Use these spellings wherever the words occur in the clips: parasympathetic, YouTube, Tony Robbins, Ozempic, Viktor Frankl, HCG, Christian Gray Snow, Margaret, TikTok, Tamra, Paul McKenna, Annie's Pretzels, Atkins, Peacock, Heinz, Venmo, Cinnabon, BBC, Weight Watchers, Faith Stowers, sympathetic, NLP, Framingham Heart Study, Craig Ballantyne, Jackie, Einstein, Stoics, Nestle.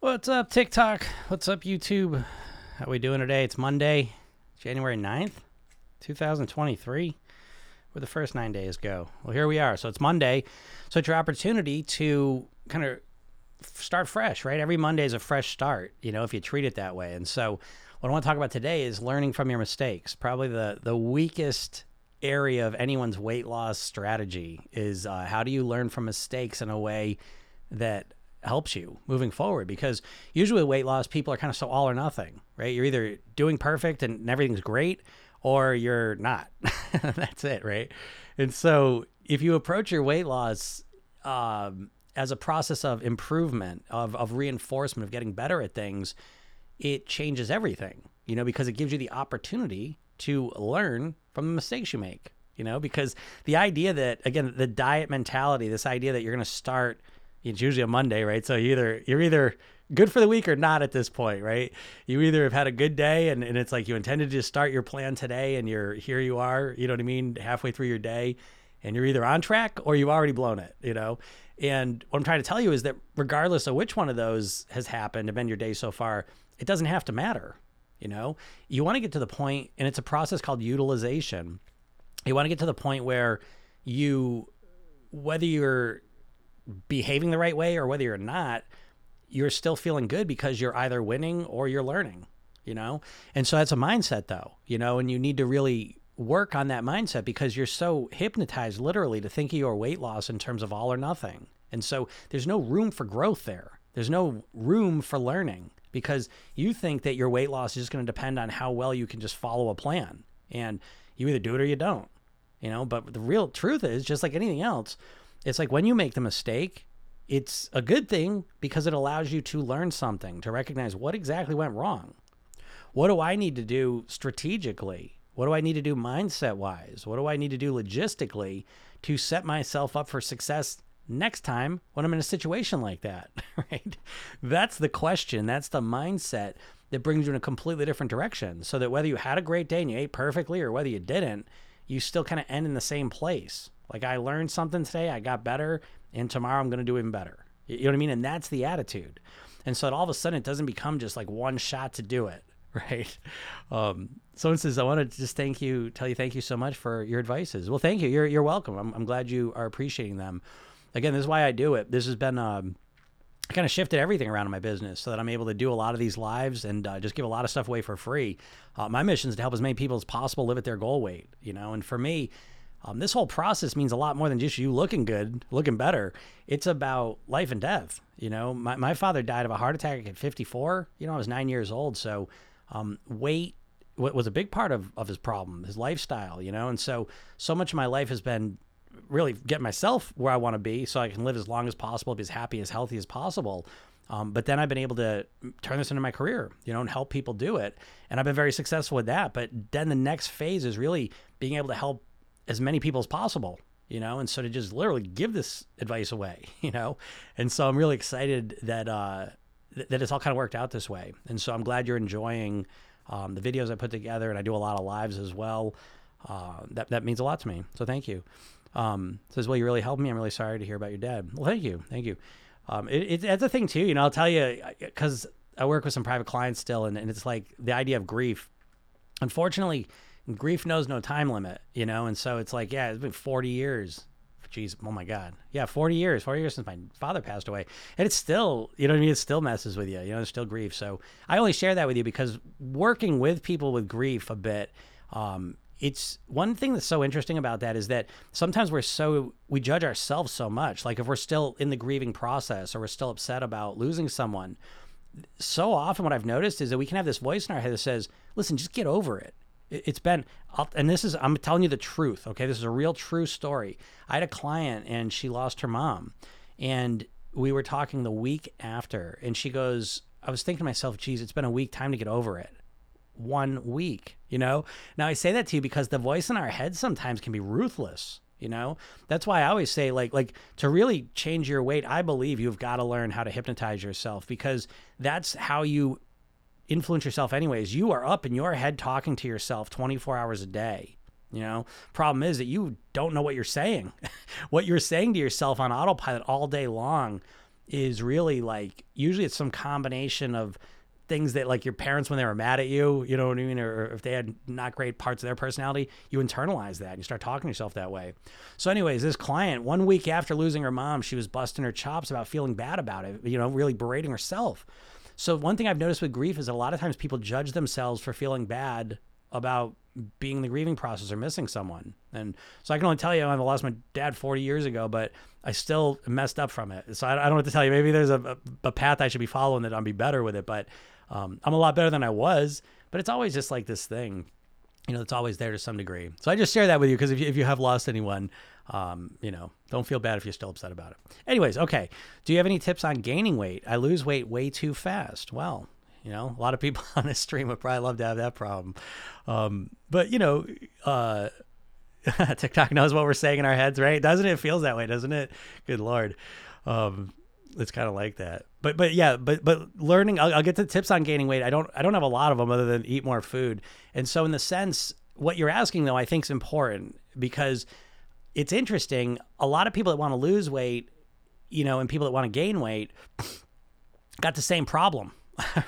What's up, TikTok? What's up, YouTube? How we doing today? It's Monday, January 9th, 2023. Where the first 9 days go. Well, here we are. So it's Monday. So it's your opportunity to kind of start fresh, right? Every Monday is a fresh start, you know, if you treat it that way. And so what I want to talk about today is learning from your mistakes. Probably the weakest area of anyone's weight loss strategy is how do you learn from mistakes in a way that helps you moving forward, because usually weight loss people are kind of so all or nothing, right? You're either doing perfect and everything's great or you're not. That's it, right? And so if you approach your weight loss as a process of improvement, of reinforcement, of getting better at things, it changes everything, you know, because it gives you the opportunity to learn from the mistakes you make, you know, because the idea that, again, the diet mentality, this idea that you're going to start, it's usually a Monday, right? So you're either good for the week or not at this point, right? You either have had a good day and it's like you intended to start your plan today and here you are, you know what I mean, halfway through your day, and you're either on track or you've already blown it, you know? And what I'm trying to tell you is that regardless of which one of those has happened and been your day so far, it doesn't have to matter, you know? You want to get to the point, and it's a process called utilization. You want to get to the point where whether you're behaving the right way or whether you're not, you're still feeling good because you're either winning or you're learning, you know? And so that's a mindset though, you know, and you need to really work on that mindset because you're so hypnotized literally to think of your weight loss in terms of all or nothing. And so there's no room for growth there. There's no room for learning because you think that your weight loss is just going to depend on how well you can just follow a plan, and you either do it or you don't, you know? But the real truth is, just like anything else, it's like when you make the mistake, it's a good thing because it allows you to learn something, to recognize what exactly went wrong. What do I need to do strategically? What do I need to do mindset-wise? What do I need to do logistically to set myself up for success next time when I'm in a situation like that, right? That's the question. That's the mindset that brings you in a completely different direction, so that whether you had a great day and you ate perfectly or whether you didn't, you still kind of end in the same place. Like, I learned something today, I got better, and tomorrow I'm going to do even better. You know what I mean? And that's the attitude. And so all of a sudden, it doesn't become just like one shot to do it, right? Someone says, I want to just tell you thank you so much for your advices. Well, thank you. You're welcome. I'm glad you are appreciating them. Again, this is why I do it. This has been, I kind of shifted everything around in my business so that I'm able to do a lot of these lives and just give a lot of stuff away for free. My mission is to help as many people as possible live at their goal weight, you know? And for me, this whole process means a lot more than just you looking good, looking better. It's about life and death. You know, my father died of a heart attack at 54. You know, I was 9 years old. So weight was a big part of his problem, his lifestyle, you know. And so much of my life has been really getting myself where I want to be so I can live as long as possible, be as happy, as healthy as possible. But then I've been able to turn this into my career, you know, and help people do it. And I've been very successful with that. But then the next phase is really being able to help as many people as possible, you know, and so to just literally give this advice away, you know, and so I'm really excited that that it's all kind of worked out this way, and so I'm glad you're enjoying the videos I put together, and I do a lot of lives as well. That means a lot to me, so thank you. Says, well, you really helped me. I'm really sorry to hear about your dad. Well, thank you. That's a thing too, you know. I'll tell you, because I work with some private clients still, and it's like the idea of grief. Unfortunately, grief knows no time limit, you know? And so it's like, yeah, it's been 40 years. Jeez, oh my God. Yeah, 40 years since my father passed away. And it's still, you know what I mean? It still messes with you, you know, there's still grief. So I only share that with you because working with people with grief a bit, it's one thing that's so interesting about that is that sometimes we judge ourselves so much. Like if we're still in the grieving process or we're still upset about losing someone, so often what I've noticed is that we can have this voice in our head that says, listen, just get over it. It's been, and this is, I'm telling you the truth, okay? This is a real true story. I had a client and she lost her mom, and we were talking the week after, and she goes, I was thinking to myself, geez, it's been a week, time to get over it. 1 week, you know? Now I say that to you because the voice in our head sometimes can be ruthless, you know? That's why I always say like to really change your weight, I believe you've got to learn how to hypnotize yourself, because that's how you influence yourself anyways. You are up in your head talking to yourself 24 hours a day. You know, problem is that you don't know what you're saying, what you're saying to yourself on autopilot all day long. is really like, usually it's some combination of things that like your parents, when they were mad at you, you know what I mean? Or if they had not great parts of their personality, you internalize that and you start talking to yourself that way. So anyways, this client, 1 week after losing her mom, she was busting her chops about feeling bad about it, you know, really berating herself. So one thing I've noticed with grief is that a lot of times people judge themselves for feeling bad about being in the grieving process or missing someone. And so I can only tell you, I lost my dad 40 years ago, but I still messed up from it. So I don't know what to tell you. Maybe there's a path I should be following that I'll be better with it, but I'm a lot better than I was, but it's always just like this thing, you know, it's always there to some degree. So I just share that with you because if you have lost anyone, you know, don't feel bad if you're still upset about it. Anyways, okay. Do you have any tips on gaining weight? I lose weight way too fast. Well, you know, a lot of people on this stream would probably love to have that problem. But, you know, TikTok knows what we're saying in our heads, right? Doesn't it? It feels that way, doesn't it? Good Lord. It's kind of like that. But yeah, but learning, I'll get to tips on gaining weight. I don't have a lot of them other than eat more food. And so in the sense, what you're asking though, I think is important because it's interesting. A lot of people that want to lose weight, you know, and people that want to gain weight got the same problem,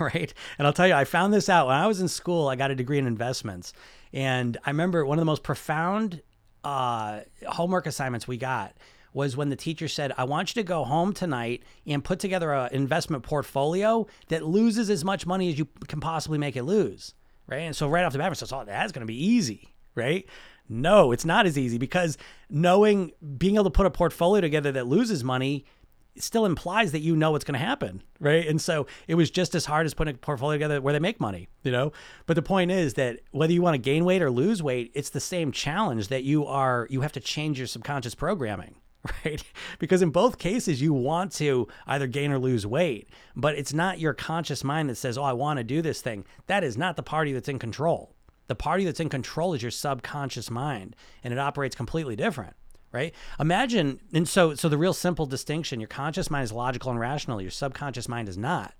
right? And I'll tell you, I found this out when I was in school. I got a degree in investments. And I remember one of the most profound homework assignments we got was when the teacher said, I want you to go home tonight and put together an investment portfolio that loses as much money as you can possibly make it lose, right? And so right off the bat, I said, oh, that's going to be easy, right? No, it's not as easy because being able to put a portfolio together that loses money still implies that you know what's going to happen, right? And so it was just as hard as putting a portfolio together where they make money, you know? But the point is that whether you want to gain weight or lose weight, it's the same challenge that you have to change your subconscious programming, right? Because in both cases, you want to either gain or lose weight, but it's not your conscious mind that says, oh, I want to do this thing. That is not the party that's in control. The party that's in control is your subconscious mind, and it operates completely different, right? Imagine, and so the real simple distinction, your conscious mind is logical and rational. Your subconscious mind is not,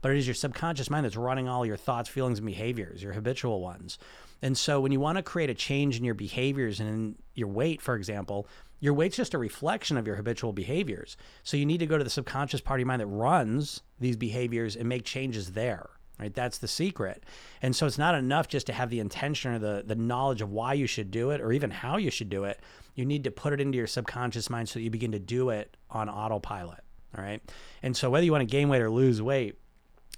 but it is your subconscious mind that's running all your thoughts, feelings, and behaviors, your habitual ones. And so when you want to create a change in your behaviors and in your weight, for example, your weight's just a reflection of your habitual behaviors. So you need to go to the subconscious part of your mind that runs these behaviors and make changes there, right? That's the secret. And so it's not enough just to have the intention or the knowledge of why you should do it or even how you should do it. You need to put it into your subconscious mind so that you begin to do it on autopilot, all right? And so whether you want to gain weight or lose weight,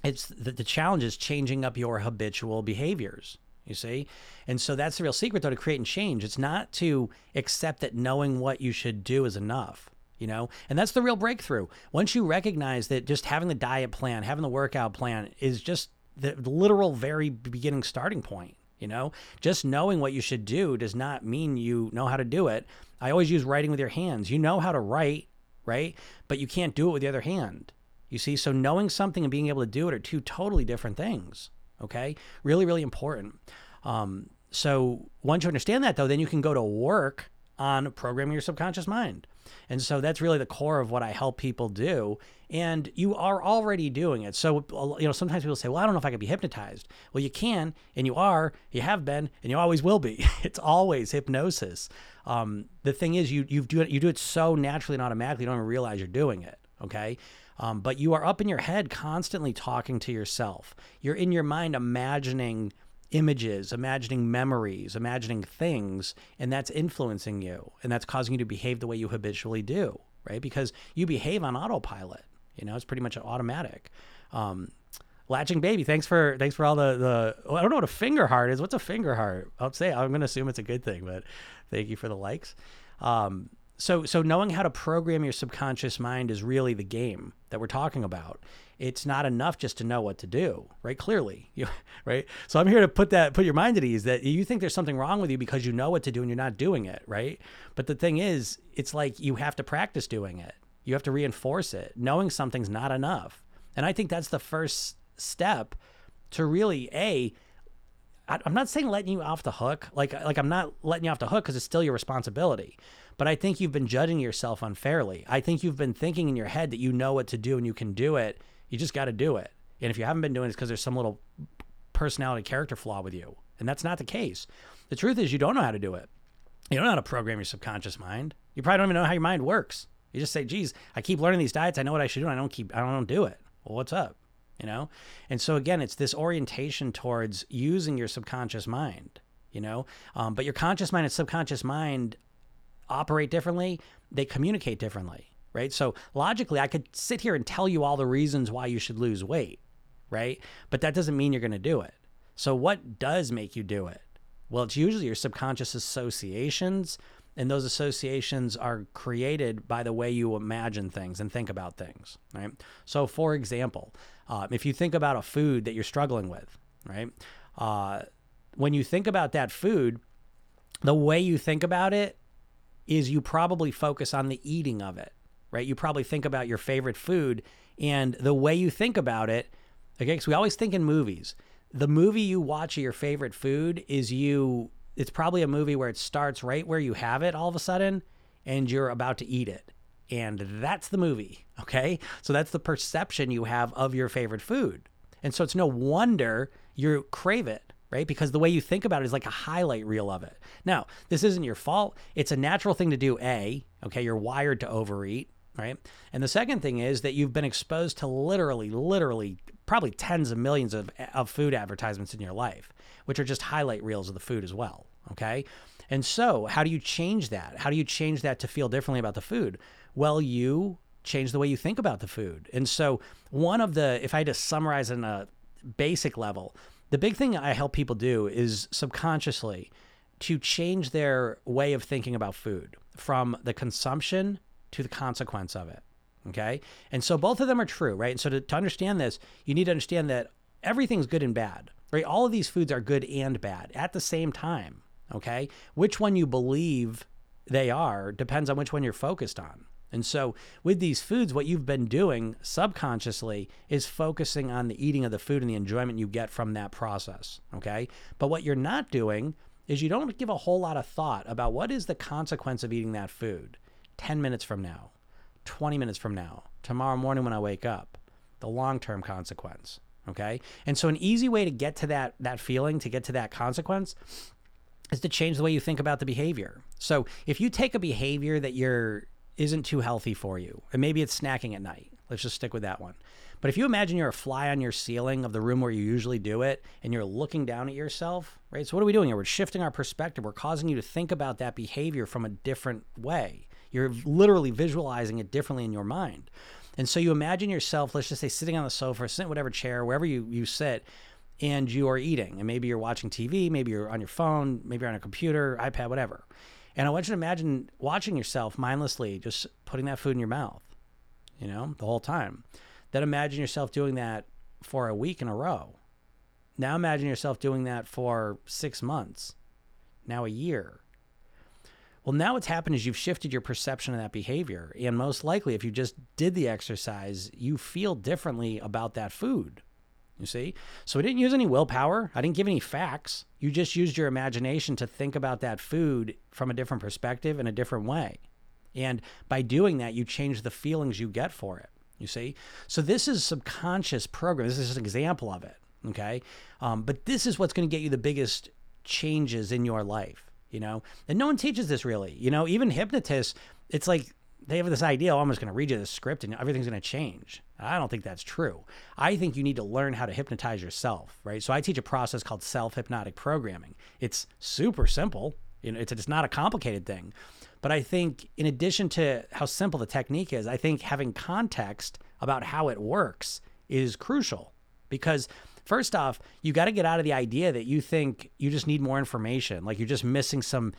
it's the challenge is changing up your habitual behaviors, you see? And so that's the real secret though, to create and change. It's not to accept that knowing what you should do is enough, you know? And that's the real breakthrough. Once you recognize that just having the diet plan, having the workout plan is just the literal very beginning starting point, you know? Just knowing what you should do does not mean you know how to do it. I always use writing with your hands. You know how to write, right? But you can't do it with the other hand, you see? So knowing something and being able to do it are two totally different things. Okay. Really, really important. So once you understand that though, then you can go to work on programming your subconscious mind. And so that's really the core of what I help people do. And you are already doing it. So, you know, sometimes people say, well, I don't know if I could be hypnotized. Well, you can, and you are, you have been, and you always will be. It's always hypnosis. The thing is you do it so naturally and automatically, you don't even realize you're doing it. Okay. But you are up in your head constantly talking to yourself. You're in your mind imagining images, imagining memories, imagining things, and that's influencing you. And that's causing you to behave the way you habitually do, right? Because you behave on autopilot, you know, it's pretty much automatic. Latching baby, thanks for all the I don't know what a finger heart is. What's a finger heart? I'm going to assume it's a good thing, but thank you for the likes. So knowing how to program your subconscious mind is really the game that we're talking about. It's not enough just to know what to do, right? Clearly, right? So I'm here to put your mind at ease that you think there's something wrong with you because you know what to do and you're not doing it, right? But the thing is, it's like you have to practice doing it. You have to reinforce it. Knowing something's not enough. And I think that's the first step to really, I'm not saying letting you off the hook. Like I'm not letting you off the hook because it's still your responsibility. But I think you've been judging yourself unfairly. I think you've been thinking in your head that you know what to do and you can do it. You just got to do it. And if you haven't been doing it, it's because there's some little personality character flaw with you. And that's not the case. The truth is you don't know how to do it. You don't know how to program your subconscious mind. You probably don't even know how your mind works, You just say, geez, I keep learning these diets. I know what I should do. And I don't do it. Well, what's up? You know? And so again, it's this orientation towards using your subconscious mind, you know, but your conscious mind and subconscious mind operate differently. They communicate differently, right? So logically, I could sit here and tell you all the reasons why you should lose weight, right? But that doesn't mean you're going to do it. So what does make you do it? Well, it's usually your subconscious associations, and those associations are created by the way you imagine things and think about things, right? So for example, if you think about a food that you're struggling with, right? When you think about that food, the way you think about it is you probably focus on the eating of it, right? You probably think about your favorite food and the way you think about it, okay? Because we always think in movies. The movie you watch of your favorite food is you, it's probably a movie where it starts right where you have it all of a sudden and you're about to eat it. And that's the movie, okay? So that's the perception you have of your favorite food. And so it's no wonder you crave it, right? Because the way you think about it is like a highlight reel of it. Now, this isn't your fault. It's a natural thing to do, A, okay? You're wired to overeat, right? And the second thing is that you've been exposed to literally probably tens of millions of food advertisements in your life, which are just highlight reels of the food as well, okay? And so how do you change that? How do you change that to feel differently about the food? Well, you change the way you think about the food. And so one of the, if I had to summarize in a basic level, the big thing I help people do is subconsciously to change their way of thinking about food from the consumption to the consequence of it, okay? And so both of them are true, right? And so to understand this, you need to understand that everything's good and bad, right? All of these foods are good and bad at the same time, okay? Which one you believe they are depends on which one you're focused on. And so with these foods, what you've been doing subconsciously is focusing on the eating of the food and the enjoyment you get from that process, okay? But what you're not doing is you don't give a whole lot of thought about what is the consequence of eating that food. 10 minutes from now, 20 minutes from now, tomorrow morning when I wake up, the long-term consequence, okay? And so an easy way to get to that feeling, to get to that consequence, is to change the way you think about the behavior. So if you take a behavior that isn't too healthy for you, and maybe it's snacking at night, let's just stick with that one. But if you imagine you're a fly on your ceiling of the room where you usually do it, and you're looking down at yourself, right? So what are we doing here? We're shifting our perspective. We're causing you to think about that behavior from a different way. You're literally visualizing it differently in your mind. And so you imagine yourself, let's just say, sitting on the sofa, sitting in whatever chair, wherever you sit, and you are eating. And maybe you're watching TV, maybe you're on your phone, maybe you're on a computer, iPad, whatever. And I want you to imagine watching yourself mindlessly, just putting that food in your mouth, you know, the whole time. Then imagine yourself doing that for a week in a row. Now imagine yourself doing that for 6 months, now a year. Well, now what's happened is you've shifted your perception of that behavior. And most likely, if you just did the exercise, you feel differently about that food, you see? So I didn't use any willpower. I didn't give any facts. You just used your imagination to think about that food from a different perspective in a different way. And by doing that, you change the feelings you get for it, you see? So this is subconscious program. This is an example of it, okay? But this is what's going to get you the biggest changes in your life. You know, and no one teaches this really, you know, even hypnotists, it's like they have this idea, oh, I'm just going to read you this script and everything's going to change. I don't think that's true. I think you need to learn how to hypnotize yourself, right? So I teach a process called self-hypnotic programming. It's super simple. You know, it's not a complicated thing, but I think in addition to how simple the technique is, I think having context about how it works is crucial because first off, you got to get out of the idea that you think you just need more information, like you're just missing some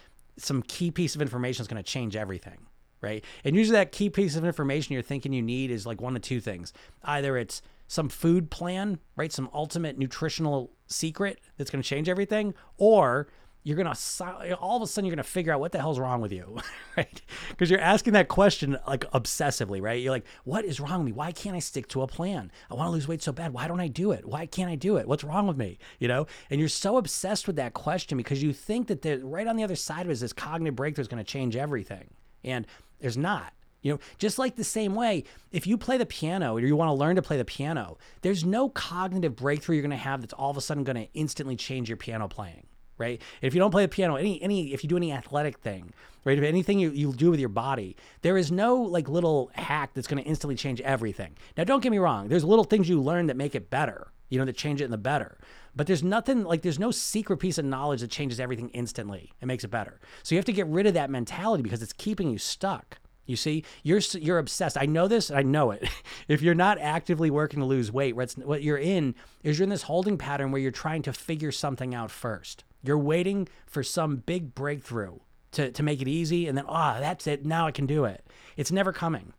key piece of information that's going to change everything, right? And usually that key piece of information you're thinking you need is like one of two things. Either it's some food plan, right? Some ultimate nutritional secret that's going to change everything, or you're going to, all of a sudden you're going to figure out what the hell's wrong with you, right? Because you're asking that question like obsessively, right? You're like, what is wrong with me? Why can't I stick to a plan? I want to lose weight so bad. Why don't I do it? Why can't I do it? What's wrong with me? You know? And you're so obsessed with that question because you think that right on the other side of it is this cognitive breakthrough is going to change everything. And there's not. You know, just like the same way, if you play the piano or you want to learn to play the piano, there's no cognitive breakthrough you're going to have that's all of a sudden going to instantly change your piano playing. right? If you don't play the piano, if you do any athletic thing, right? If anything you do with your body, there is no like little hack that's going to instantly change everything. Now, don't get me wrong. There's little things you learn that make it better, that change it in the better. But there's nothing like, there's no secret piece of knowledge that changes everything instantly and makes it better. So you have to get rid of that mentality because it's keeping you stuck. You see, you're obsessed. I know this, and I know it. If you're not actively working to lose weight, what you're in is you're in this holding pattern where you're trying to figure something out first. You're waiting for some big breakthrough to make it easy, and then, that's it, now I can do it. It's never coming.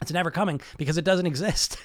It's never coming because it doesn't exist,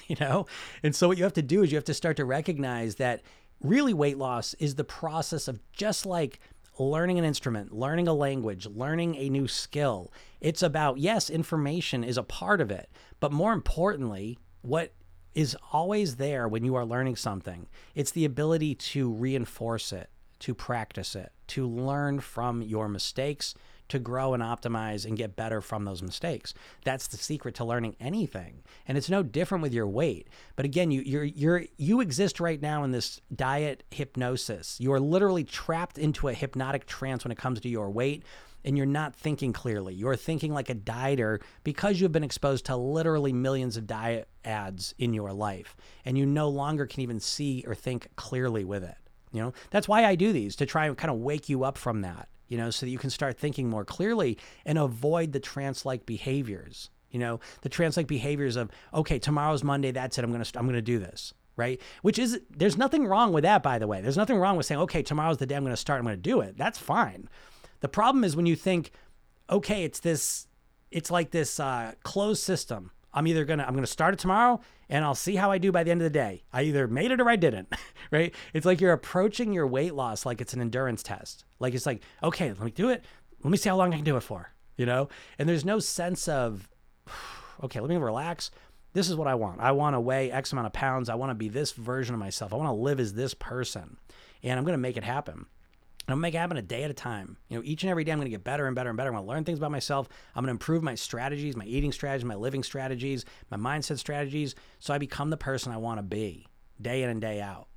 And so what you have to do is you have to start to recognize that really weight loss is the process of just like learning an instrument, learning a language, learning a new skill. It's about, yes, information is a part of it, but more importantly, what is always there when you are learning something, it's the ability to reinforce it, to practice it, to learn from your mistakes, to grow and optimize and get better from those mistakes. That's the secret to learning anything. And it's no different with your weight. But again, you exist right now in this diet hypnosis. You are literally trapped into a hypnotic trance when it comes to your weight, and you're not thinking clearly. You're thinking like a dieter because you've been exposed to literally millions of diet ads in your life, and you no longer can even see or think clearly with it. That's why I do these, to try and kind of wake you up from that. So that you can start thinking more clearly and avoid the trance-like behaviors, the trance-like behaviors of, okay, tomorrow's Monday, that's it, I'm going to do this, right? Which is, there's nothing wrong with that, by the way. There's nothing wrong with saying, okay, tomorrow's the day I'm going to start, I'm going to do it. That's fine. The problem is when you think, okay, it's like this closed system. I'm going to start it tomorrow and I'll see how I do by the end of the day. I either made it or I didn't, right? It's like you're approaching your weight loss like it's an endurance test. Like it's like, okay, let me do it. Let me see how long I can do it for, And there's no sense of, okay, let me relax. This is what I want. I want to weigh X amount of pounds. I want to be this version of myself. I want to live as this person, and I'm going to make it happen. I'm gonna make it happen a day at a time. Each and every day I'm gonna get better and better and better. I'm gonna learn things about myself. I'm gonna improve my strategies, my eating strategies, my living strategies, my mindset strategies, so I become the person I wanna be day in and day out,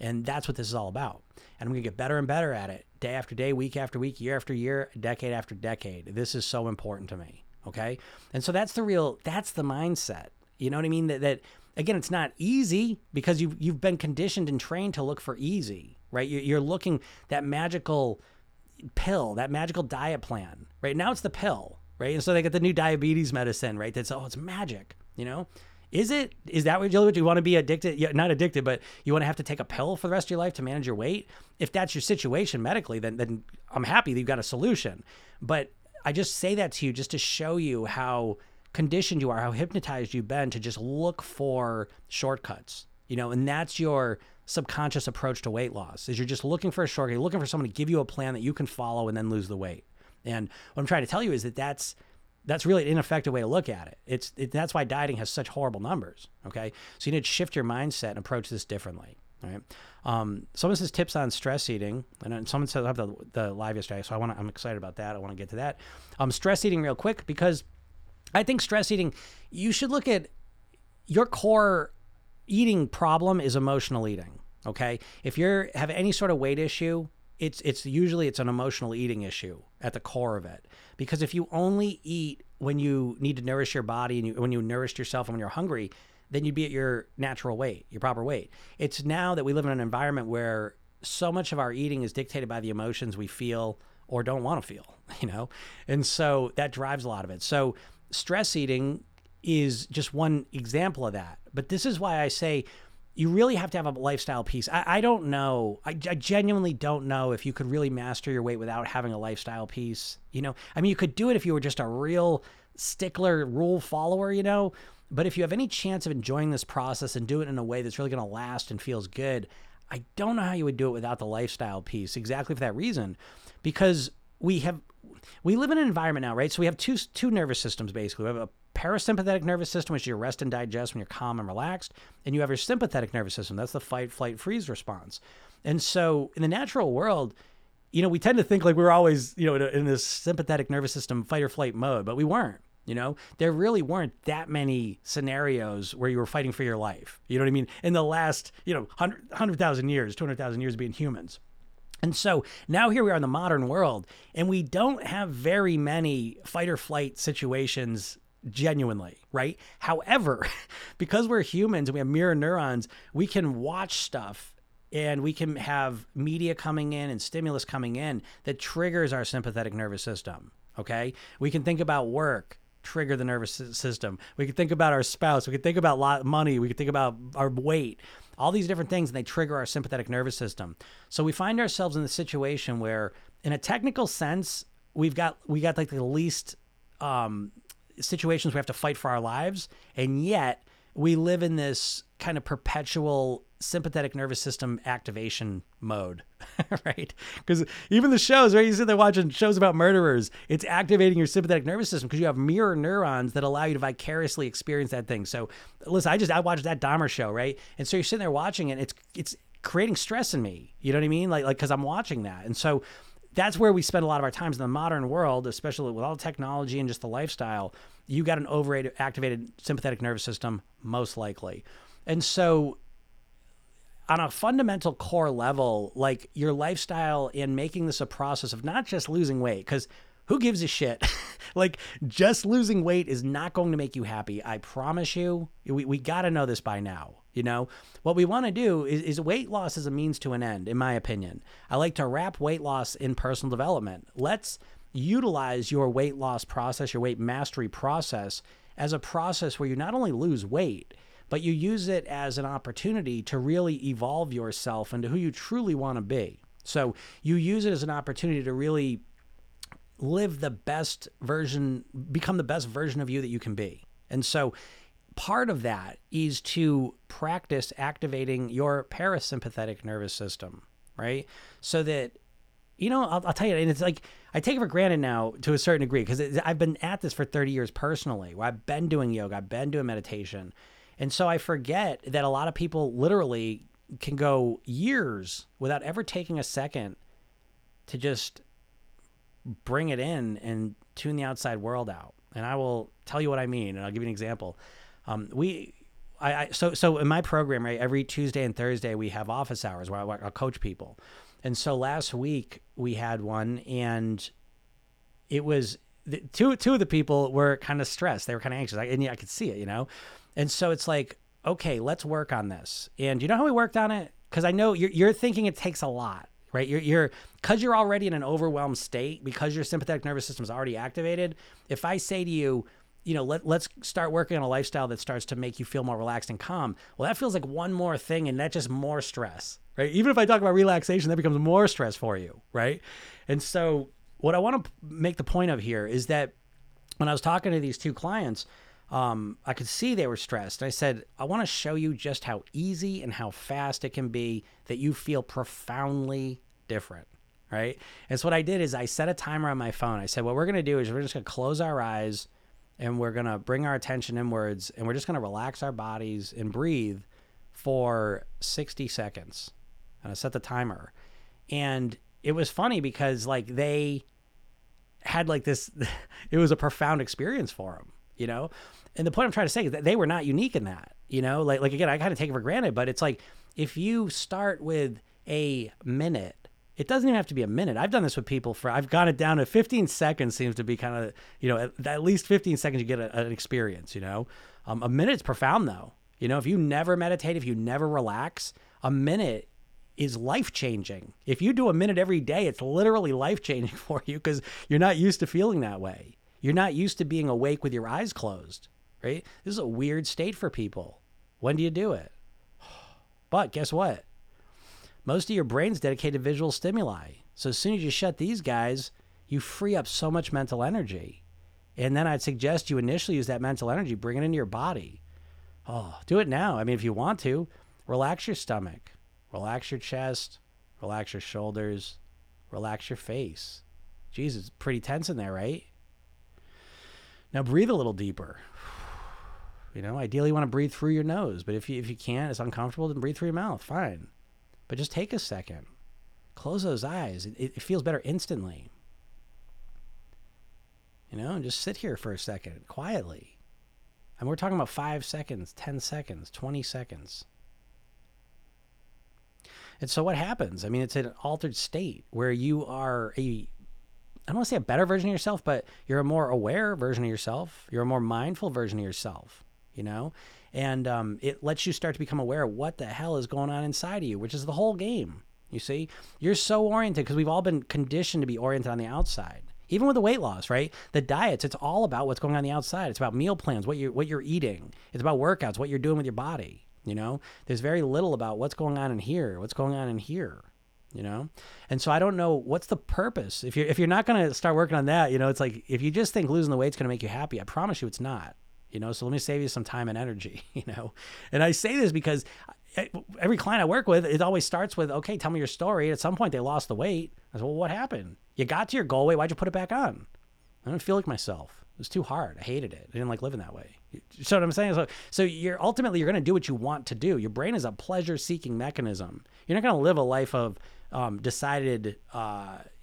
And that's what this is all about. And I'm gonna get better and better at it day after day, week after week, year after year, decade after decade. This is so important to me, okay? And so that's the mindset, you know what I mean? That again, it's not easy because you've been conditioned and trained to look for easy, right? You're looking that magical pill, that magical diet plan, right? Now it's the pill, right? And so they get the new diabetes medicine, right? That's, it's magic, Is it? Is that what you want to be addicted? Yeah, not addicted, but you want to have to take a pill for the rest of your life to manage your weight? If that's your situation medically, then I'm happy that you've got a solution. But I just say that to you just to show you how conditioned you are, how hypnotized you've been to just look for shortcuts, and that's your subconscious approach to weight loss, is you're just looking for a shortcut, you're looking for someone to give you a plan that you can follow and then lose the weight. And what I'm trying to tell you is that that's really an ineffective way to look at it. That's why dieting has such horrible numbers, okay? So you need to shift your mindset and approach this differently, all right? Someone says tips on stress eating, and someone said I have the live yesterday, so I'm excited about that. I want to get to that. Stress eating real quick, because I think stress eating, you should look at your core eating problem is emotional eating, okay? If you have any sort of weight issue, it's usually an emotional eating issue at the core of it. Because if you only eat when you need to nourish your body and when you nourished yourself and when you're hungry, then you'd be at your natural weight, your proper weight. It's now that we live in an environment where so much of our eating is dictated by the emotions we feel or don't want to feel, And so that drives a lot of it. So stress eating is just one example of that. But this is why I say you really have to have a lifestyle piece. I don't know. I genuinely don't know if you could really master your weight without having a lifestyle piece. You could do it if you were just a real stickler rule follower, But if you have any chance of enjoying this process and do it in a way that's really going to last and feels good, I don't know how you would do it without the lifestyle piece, exactly for that reason. Because we live in an environment now, right? So we have two nervous systems, basically. We have a parasympathetic nervous system, which is your rest and digest when you're calm and relaxed. And you have your sympathetic nervous system. That's the fight, flight, freeze response. And so in the natural world, we tend to think like we're always, in this sympathetic nervous system fight or flight mode, but we weren't. There really weren't that many scenarios where you were fighting for your life. You know what I mean? In the last, 100,000 years, 200,000 years being humans. And so now here we are in the modern world, and we don't have very many fight or flight situations genuinely, right? However, because we're humans and we have mirror neurons, we can watch stuff and we can have media coming in and stimulus coming in that triggers our sympathetic nervous system, okay? We can think about work, trigger the nervous system. We can think about our spouse. We can think about money. We can think about our weight. All these different things, and they trigger our sympathetic nervous system. So we find ourselves in the situation where, in a technical sense, we got like the least situations we have to fight for our lives, and yet we live in this kind of perpetual sympathetic nervous system activation mode, right? Because even the shows, right? You sit there watching shows about murderers, it's activating your sympathetic nervous system because you have mirror neurons that allow you to vicariously experience that thing. So listen, I watched that Dahmer show, right? And so you're sitting there watching it, and it's creating stress in me. You know what I mean? Like, because I'm watching that. And so that's where we spend a lot of our times in the modern world, especially with all the technology and just the lifestyle. You got an overactivated sympathetic nervous system, most likely. And so on a fundamental core level, like your lifestyle and making this a process of not just losing weight, because who gives a shit? Like, just losing weight is not going to make you happy. I promise you, we got to know this by now. You know, what we want to do is weight loss is a means to an end, in my opinion. I like to wrap weight loss in personal development. Let's utilize your weight loss process, your weight mastery process, as a process where you not only lose weight, but you use it as an opportunity to really evolve yourself into who you truly want to be. So you use it as an opportunity to really live the best version, become the best version of you that you can be. And so part of that is to practice activating your parasympathetic nervous system, right? So that, you know, I'll tell you, and it's like, I take it for granted now to a certain degree, because I've been at this for 30 years personally, where I've been doing yoga, I've been doing meditation. And so I forget that a lot of people literally can go years without ever taking a second to just bring it in and tune the outside world out. And I will tell you what I mean, and I'll give you an example. So in my program, right, every Tuesday and Thursday we have office hours where I'll coach people. And so last week we had one, and it was two of the people were kind of stressed. They were kind of anxious, and I could see it, you know. And so it's like, okay, let's work on this. And you know how we worked on it? Because I know you're thinking it takes a lot, right? Because you're already in an overwhelmed state, because your sympathetic nervous system is already activated. If I say to you, you know, let's start working on a lifestyle that starts to make you feel more relaxed and calm. Well, that feels like one more thing, and that's just more stress, right? Even if I talk about relaxation, that becomes more stress for you, right? And so what I want to make the point of here is that when I was talking to these two clients, I could see they were stressed. I said, I want to show you just how easy and how fast it can be that you feel profoundly different, right? And so what I did is I set a timer on my phone. I said, what we're going to do is we're just going to close our eyes, and we're going to bring our attention inwards, and we're just going to relax our bodies and breathe for 60 seconds. And I set the timer. And it was funny because like they had like this, it was a profound experience for them, you know? And the point I'm trying to say is that they were not unique in that, you know, like again, I kind of take it for granted, but it's like, if you start with a minute, it doesn't even have to be a minute. I've done this with people I've got it down to 15 seconds seems to be kind of, you know, at least 15 seconds you get an experience, you know, a minute's profound though. You know, if you never meditate, if you never relax, a minute is life-changing. If you do a minute every day, it's literally life-changing for you because you're not used to feeling that way. You're not used to being awake with your eyes closed, right? This is a weird state for people. When do you do it? But guess what? Most of your brain's dedicated visual stimuli. So as soon as you shut these guys, you free up so much mental energy. And then I'd suggest you initially use that mental energy, bring it into your body. Oh, do it now. I mean, if you want to, relax your stomach, relax your chest, relax your shoulders, relax your face. Jeez, it's pretty tense in there, right? Now breathe a little deeper. You know, ideally you want to breathe through your nose, but if you can't, it's uncomfortable, then breathe through your mouth, fine. But just take a second, close those eyes. It feels better instantly. You know, and just sit here for a second, quietly. And we're talking about 5 seconds, 10 seconds, 20 seconds. And so what happens? I mean, it's an altered state where you are a, I don't want to say a better version of yourself, but you're a more aware version of yourself. You're a more mindful version of yourself, you know? And it lets you start to become aware of what the hell is going on inside of you, which is the whole game. You see, you're so oriented because we've all been conditioned to be oriented on the outside. Even with the weight loss, right? The diets, it's all about what's going on the outside. It's about meal plans, what you're eating. It's about workouts, what you're doing with your body. You know, there's very little about what's going on in here, you know? And so I don't know what's the purpose. If you're not going to start working on that, you know, it's like, if you just think losing the weight's going to make you happy, I promise you it's not, you know? So let me save you some time and energy, you know? And I say this because every client I work with, it always starts with, okay, tell me your story. At some point they lost the weight. I said, well, what happened? You got to your goal weight. Why'd you put it back on? I don't feel like myself. It was too hard. I hated it. I didn't like living that way. So what I'm saying? So you're ultimately, you're going to do what you want to do. Your brain is a pleasure seeking mechanism. You're not going to live a life of decided,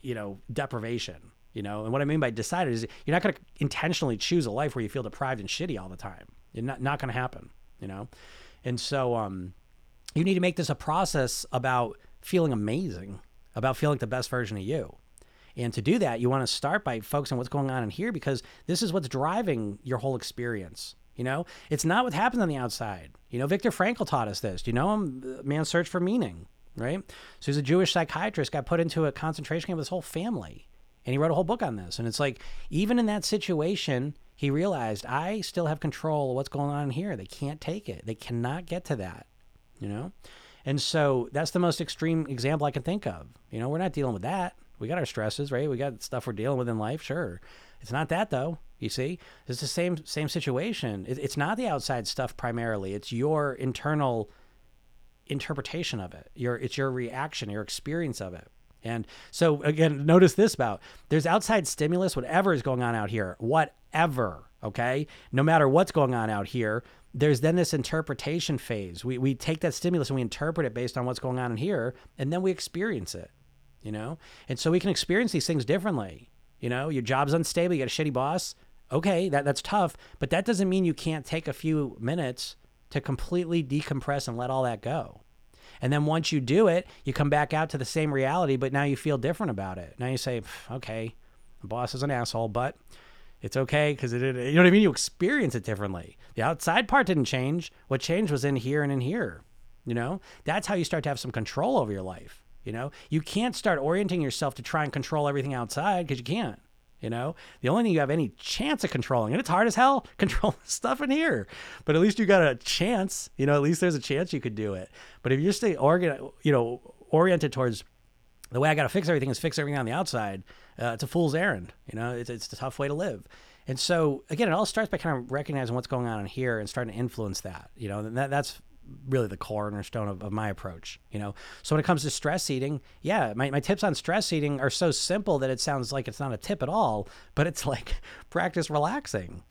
you know, deprivation, you know? And what I mean by decided is you're not going to intentionally choose a life where you feel deprived and shitty all the time. You're not going to happen, you know? And so, you need to make this a process about feeling amazing, about feeling like the best version of you. And to do that, you want to start by focusing on what's going on in here, because this is what's driving your whole experience. You know, it's not what happens on the outside. You know, Viktor Frankl taught us this. Do you know him? Man's Search for Meaning, right? So he's a Jewish psychiatrist, got put into a concentration camp with his whole family. And he wrote a whole book on this. And it's like, even in that situation, he realized, I still have control of what's going on in here. They can't take it. They cannot get to that, you know? And so that's the most extreme example I can think of. You know, we're not dealing with that. We got our stresses, right? We got stuff we're dealing with in life, sure. It's not that though, you see? It's the same situation. It's not the outside stuff primarily. It's your internal interpretation of it. It's your reaction, your experience of it. And so again, notice this about, there's outside stimulus, whatever is going on out here, whatever, okay? No matter what's going on out here, there's then this interpretation phase. We take that stimulus and we interpret it based on what's going on in here, and then we experience it. You know, and so we can experience these things differently. You know, your job's unstable, you got a shitty boss. Okay, that's tough, but that doesn't mean you can't take a few minutes to completely decompress and let all that go. And then once you do it, you come back out to the same reality, but now you feel different about it. Now you say, okay, the boss is an asshole, but it's okay because it, you know what I mean? You experience it differently. The outside part didn't change. What changed was in here and in here. You know, that's how you start to have some control over your life. You know, you can't start orienting yourself to try and control everything outside because you can't, you know, the only thing you have any chance of controlling, and it's hard as hell, control stuff in here, but at least you got a chance, you know, at least there's a chance you could do it. But if you stay oriented towards the way I got to fix everything is fix everything on the outside, it's a fool's errand, you know, it's a tough way to live. And so again, it all starts by kind of recognizing what's going on in here and starting to influence that, you know, and that's really the cornerstone of my approach, you know? So when it comes to stress eating, yeah, my tips on stress eating are so simple that it sounds like it's not a tip at all, but it's like practice relaxing.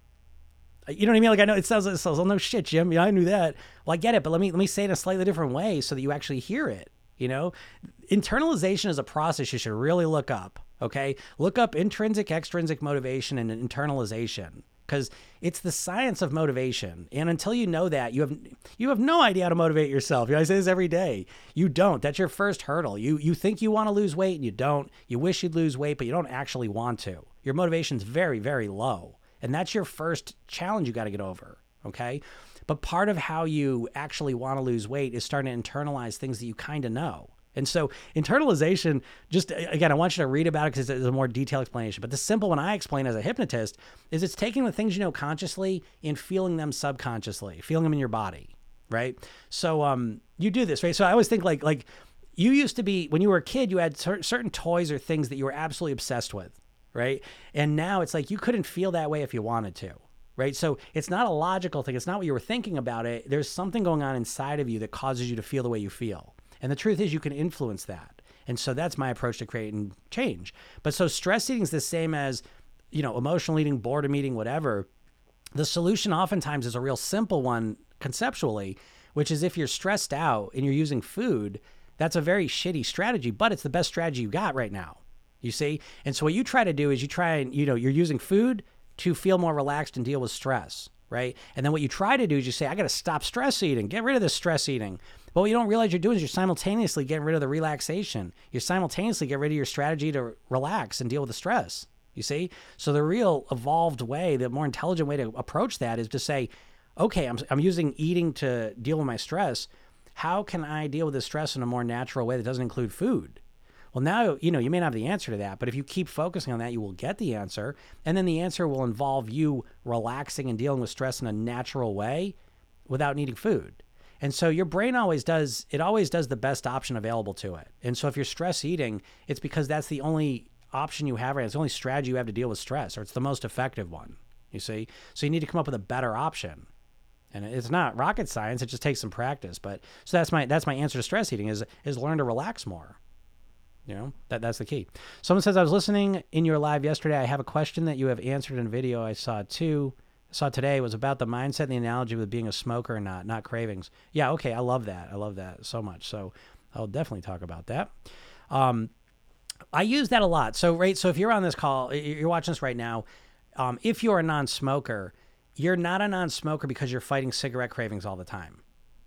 You know what I mean? Like, I know it sounds like, oh, no shit, Jim. Yeah, I knew that. Well, I get it, but let me say it in a slightly different way so that you actually hear it, you know? Internalization is a process you should really look up, okay? Look up intrinsic, extrinsic motivation and internalization. Because it's the science of motivation. And until you know that, you have no idea how to motivate yourself. You know, I say this every day. You don't. That's your first hurdle. You think you want to lose weight and you don't. You wish you'd lose weight, but you don't actually want to. Your motivation's very, very low. And that's your first challenge you got to get over, okay? But part of how you actually want to lose weight is starting to internalize things that you kind of know. And so internalization, just again, I want you to read about it because it's a more detailed explanation. But the simple one I explain as a hypnotist is it's taking the things you know consciously and feeling them subconsciously, feeling them in your body, right? So you do this, right? So I always think like you used to be, when you were a kid, you had certain toys or things that you were absolutely obsessed with, right? And now it's like you couldn't feel that way if you wanted to. Right? So it's not a logical thing. It's not what you were thinking about it. There's something going on inside of you that causes you to feel the way you feel. And the truth is you can influence that. And so that's my approach to creating change. But so stress eating is the same as, you know, emotional eating, boredom eating, whatever. The solution oftentimes is a real simple one conceptually, which is if you're stressed out and you're using food, that's a very shitty strategy, but it's the best strategy you got right now, you see? And so what you try to do is you try and, you know, you're using food to feel more relaxed and deal with stress, right? And then what you try to do is you say, I got to stop stress eating, get rid of this stress eating. But what you don't realize you're doing is you're simultaneously getting rid of the relaxation. You're simultaneously getting rid of your strategy to relax and deal with the stress, you see? So the real evolved way, the more intelligent way to approach that is to say, okay, I'm using eating to deal with my stress. How can I deal with the stress in a more natural way that doesn't include food? Well, now, you know, you may not have the answer to that, but if you keep focusing on that, you will get the answer. And then the answer will involve you relaxing and dealing with stress in a natural way without needing food. And so your brain always does the best option available to it. And so if you're stress eating, it's because that's the only option you have right now. It's the only strategy you have to deal with stress, or it's the most effective one, you see? So you need to come up with a better option. And it's not rocket science, it just takes some practice. But so that's my answer to stress eating is learn to relax more. You know, that's the key. Someone says, I was listening in your live yesterday. I have a question that you have answered in a video I saw too. I saw today. It was about the mindset and the analogy with being a smoker and not cravings. Yeah, okay, I love that. I love that so much. So I'll definitely talk about that. I use that a lot. So right, so if you're on this call, you're watching this right now, if you're a non-smoker, you're not a non-smoker because you're fighting cigarette cravings all the time,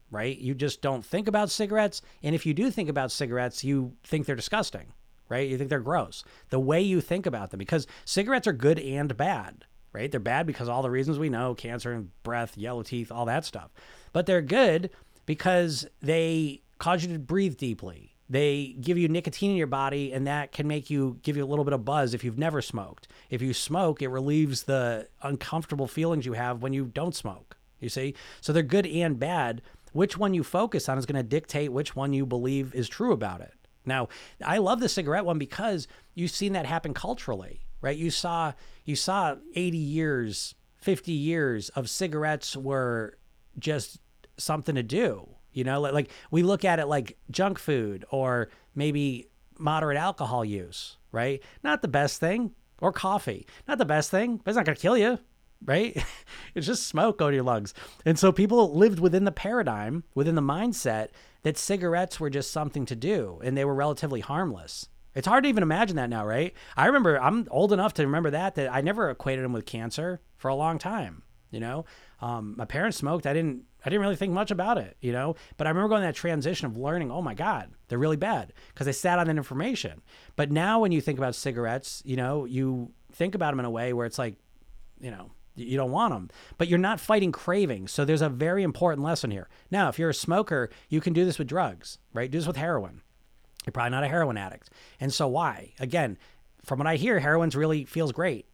right? You just don't think about cigarettes. And if you do think about cigarettes, you think they're disgusting, right? You think they're gross. The way you think about them, because cigarettes are good and bad, right? They're bad because all the reasons we know, cancer and breath, yellow teeth, all that stuff. But they're good because they cause you to breathe deeply. They give you nicotine in your body, and that can give you a little bit of buzz if you've never smoked. If you smoke, it relieves the uncomfortable feelings you have when you don't smoke, you see? So they're good and bad. Which one you focus on is going to dictate which one you believe is true about it. Now, I love the cigarette one because you've seen that happen culturally, right? You saw 80 years, 50 years of cigarettes were just something to do. You know, like we look at it like junk food or maybe moderate alcohol use, right? Not the best thing, or coffee. Not the best thing, but it's not going to kill you, right? It's just smoke going to your lungs. And so people lived within the paradigm, within the mindset that cigarettes were just something to do and they were relatively harmless. It's hard to even imagine that now, right? I remember, I'm old enough to remember that I never equated them with cancer for a long time, you know? My parents smoked. I didn't really think much about it, you know, but I remember going that transition of learning, oh my God, they're really bad because I sat on that information. But now when you think about cigarettes, you know, you think about them in a way where it's like, you know, you don't want them, but you're not fighting cravings. So there's a very important lesson here. Now, if you're a smoker, you can do this with drugs, right? Do this with heroin. You're probably not a heroin addict. And so why? Again, from what I hear, heroin's really feels great.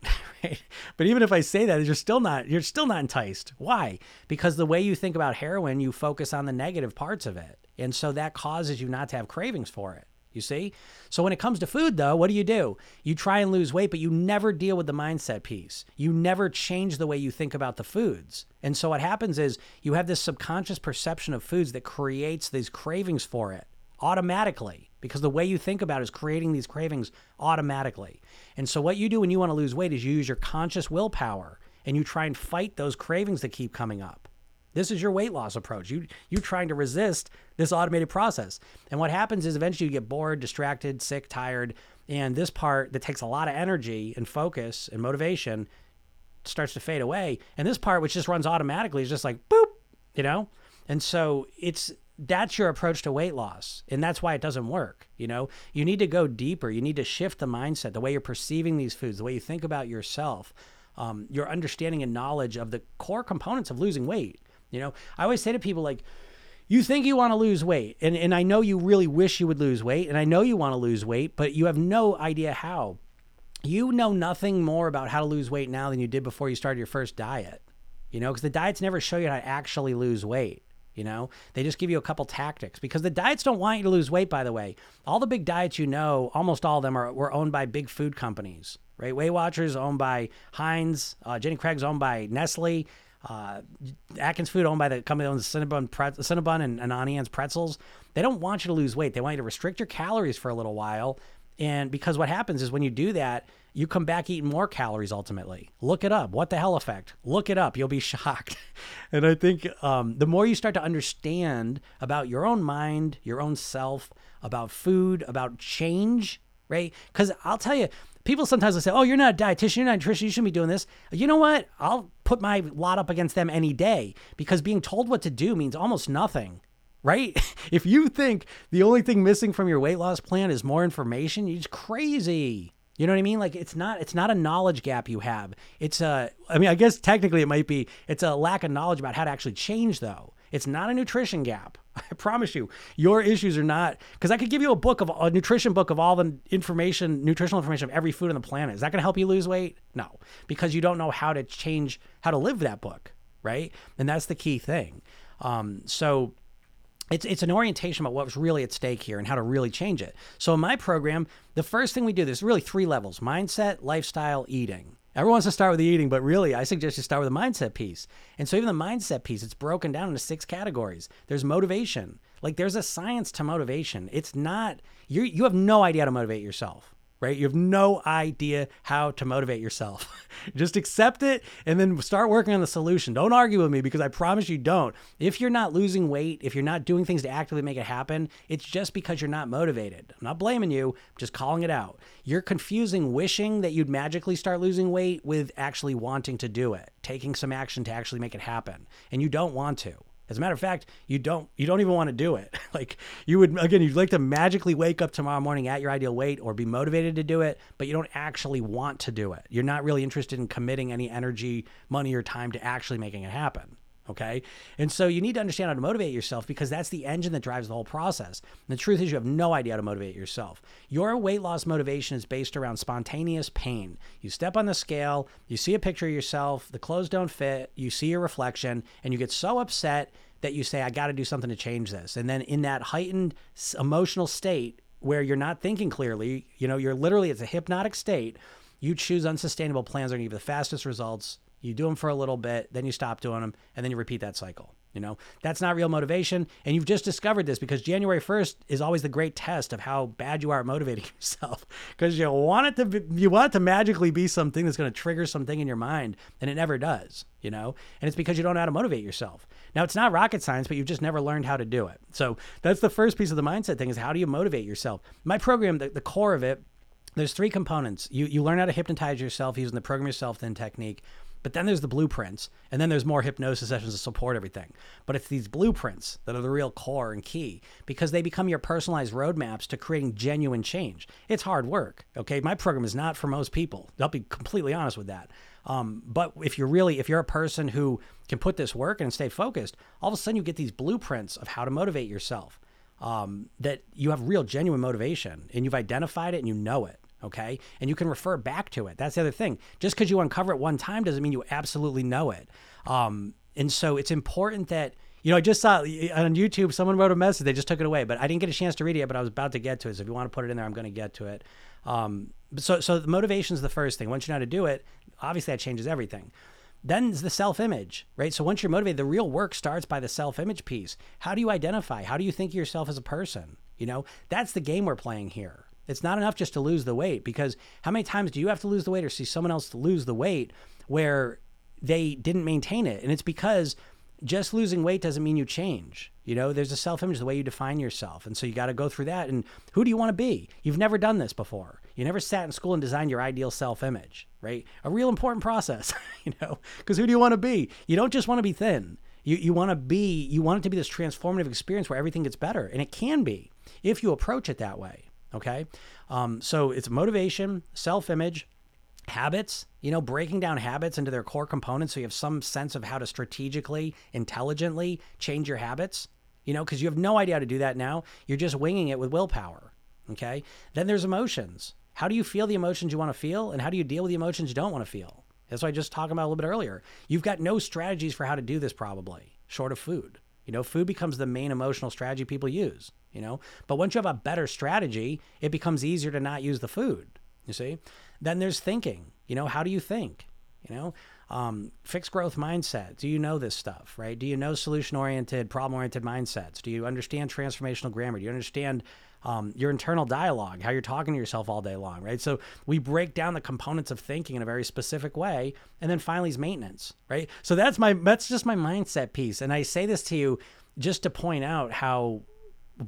Right? But even if I say that, you're still not enticed. Why? Because the way you think about heroin, you focus on the negative parts of it. And so that causes you not to have cravings for it. You see? So when it comes to food though, what do? You try and lose weight, but you never deal with the mindset piece. You never change the way you think about the foods. And so what happens is you have this subconscious perception of foods that creates these cravings for it automatically, because the way you think about it is creating these cravings automatically. And so what you do when you want to lose weight is you use your conscious willpower and you try and fight those cravings that keep coming up. This is your weight loss approach. You're trying to resist this automated process. And what happens is eventually you get bored, distracted, sick, tired. And this part that takes a lot of energy and focus and motivation starts to fade away. And this part, which just runs automatically, is just like, boop, you know? And so that's your approach to weight loss. And that's why it doesn't work. You know, you need to go deeper. You need to shift the mindset, the way you're perceiving these foods, the way you think about yourself, your understanding and knowledge of the core components of losing weight. You know, I always say to people, like, you think you want to lose weight. And I know you really wish you would lose weight. And I know you want to lose weight, but you have no idea how. You know nothing more about how to lose weight now than you did before you started your first diet, you know, because the diets never show you how to actually lose weight. You know, they just give you a couple tactics because the diets don't want you to lose weight, by the way. All the big diets, you know, almost all of them were owned by big food companies, right? Weight Watchers owned by Heinz, Jenny Craig's owned by Nestle, Atkins Food owned by the company that owns Cinnabon and Annie's Pretzels. They don't want you to lose weight. They want you to restrict your calories for a little while. And because what happens is when you do that, you come back eating more calories ultimately. Look it up. What the hell effect? Look it up. You'll be shocked. And I think the more you start to understand about your own mind, your own self, about food, about change, right? Because I'll tell you, people sometimes will say, oh, you're not a dietitian, you're not a nutritionist, you shouldn't be doing this. You know what? I'll put my lot up against them any day because being told what to do means almost nothing. right? If you think the only thing missing from your weight loss plan is more information, you're just crazy. You know what I mean? Like, it's not a knowledge gap you have. It's a, I mean, I guess technically it might be, it's a lack of knowledge about how to actually change though. It's not a nutrition gap. I promise you, your issues are not, because I could give you a nutrition book of all the information, nutritional information of every food on the planet. Is that going to help you lose weight? No, because you don't know how to change, how to live that book, right? And that's the key thing. So it's an orientation about what's really at stake here and how to really change it. So in my program, the first thing we do, there's really three levels: mindset, lifestyle, eating. Everyone wants to start with the eating, but really I suggest you start with the mindset piece. And so even the mindset piece, it's broken down into 6 categories. There's motivation. Like, there's a science to motivation. It's not, you have no idea how to motivate yourself, right? You have no idea how to motivate yourself. Just accept it and then start working on the solution. Don't argue with me, because I promise you don't. If you're not losing weight, if you're not doing things to actively make it happen, it's just because you're not motivated. I'm not blaming you, I'm just calling it out. You're confusing wishing that you'd magically start losing weight with actually wanting to do it, taking some action to actually make it happen. And you don't want to. As a matter of fact, you don't even want to do it. Like, you'd like to magically wake up tomorrow morning at your ideal weight or be motivated to do it, but you don't actually want to do it. You're not really interested in committing any energy, money, or time to actually making it happen. Okay. And so you need to understand how to motivate yourself, because that's the engine that drives the whole process. And the truth is, you have no idea how to motivate yourself. Your weight loss motivation is based around spontaneous pain. You step on the scale, you see a picture of yourself, the clothes don't fit, you see your reflection, and you get so upset that you say, I got to do something to change this. And then in that heightened emotional state where you're not thinking clearly, you're literally, it's a hypnotic state. You choose unsustainable plans that give the fastest results. You do them for a little bit, then you stop doing them, and then you repeat that cycle. That's not real motivation. And you've just discovered this, because January 1st is always the great test of how bad you are at motivating yourself, because you want it to magically be something that's going to trigger something in your mind, and it never does, and it's because you don't know how to motivate yourself. Now, it's not rocket science, but you've just never learned how to do it. So that's the first piece of the mindset thing, is how do you motivate yourself? My program, the core of it, there's 3 components. You learn how to hypnotize yourself using the program yourself then technique. But then there's the blueprints, and then there's more hypnosis sessions to support everything. But it's these blueprints that are the real core and key, because they become your personalized roadmaps to creating genuine change. It's hard work, okay? My program is not for most people. I'll be completely honest with that. But if you're a person who can put this work in and stay focused, all of a sudden you get these blueprints of how to motivate yourself, that you have real genuine motivation, and you've identified it and you know it. Okay. And you can refer back to it. That's the other thing. Just because you uncover it one time doesn't mean you absolutely know it. And so it's important that, I just saw on YouTube, someone wrote a message. They just took it away, but I didn't get a chance to read it yet, but I was about to get to it. So if you want to put it in there, I'm going to get to it. So the motivation is the first thing. Once you know how to do it, obviously that changes everything. Then is the self-image, right? So once you're motivated, the real work starts by the self-image piece. How do you identify? How do you think of yourself as a person? That's the game we're playing here. It's not enough just to lose the weight, because how many times do you have to lose the weight or see someone else lose the weight where they didn't maintain it? And it's because just losing weight doesn't mean you change. There's a self-image, the way you define yourself. And so you got to go through that. And who do you want to be? You've never done this before. You never sat in school and designed your ideal self-image, right? A real important process, because who do you want to be? You don't just want to be thin. You want it to be this transformative experience where everything gets better. And it can be if you approach it that way. Okay. So it's motivation, self-image, habits, breaking down habits into their core components. So you have some sense of how to strategically, intelligently change your habits, cause you have no idea how to do that now. You're just winging it with willpower. Okay. Then there's emotions. How do you feel the emotions you want to feel? And how do you deal with the emotions you don't want to feel? That's what I just talked about a little bit earlier. You've got no strategies for how to do this, probably short of food. Food becomes the main emotional strategy people use, but once you have a better strategy, it becomes easier to not use the food, you see? Then there's thinking, how do you think, fixed growth mindset. Do you know this stuff, right? Do you know solution-oriented, problem-oriented mindsets? Do you understand transformational grammar? Do you understand your internal dialogue, how you're talking to yourself all day long, right? So we break down the components of thinking in a very specific way. And then finally is maintenance, right? So that's just my mindset piece. And I say this to you just to point out how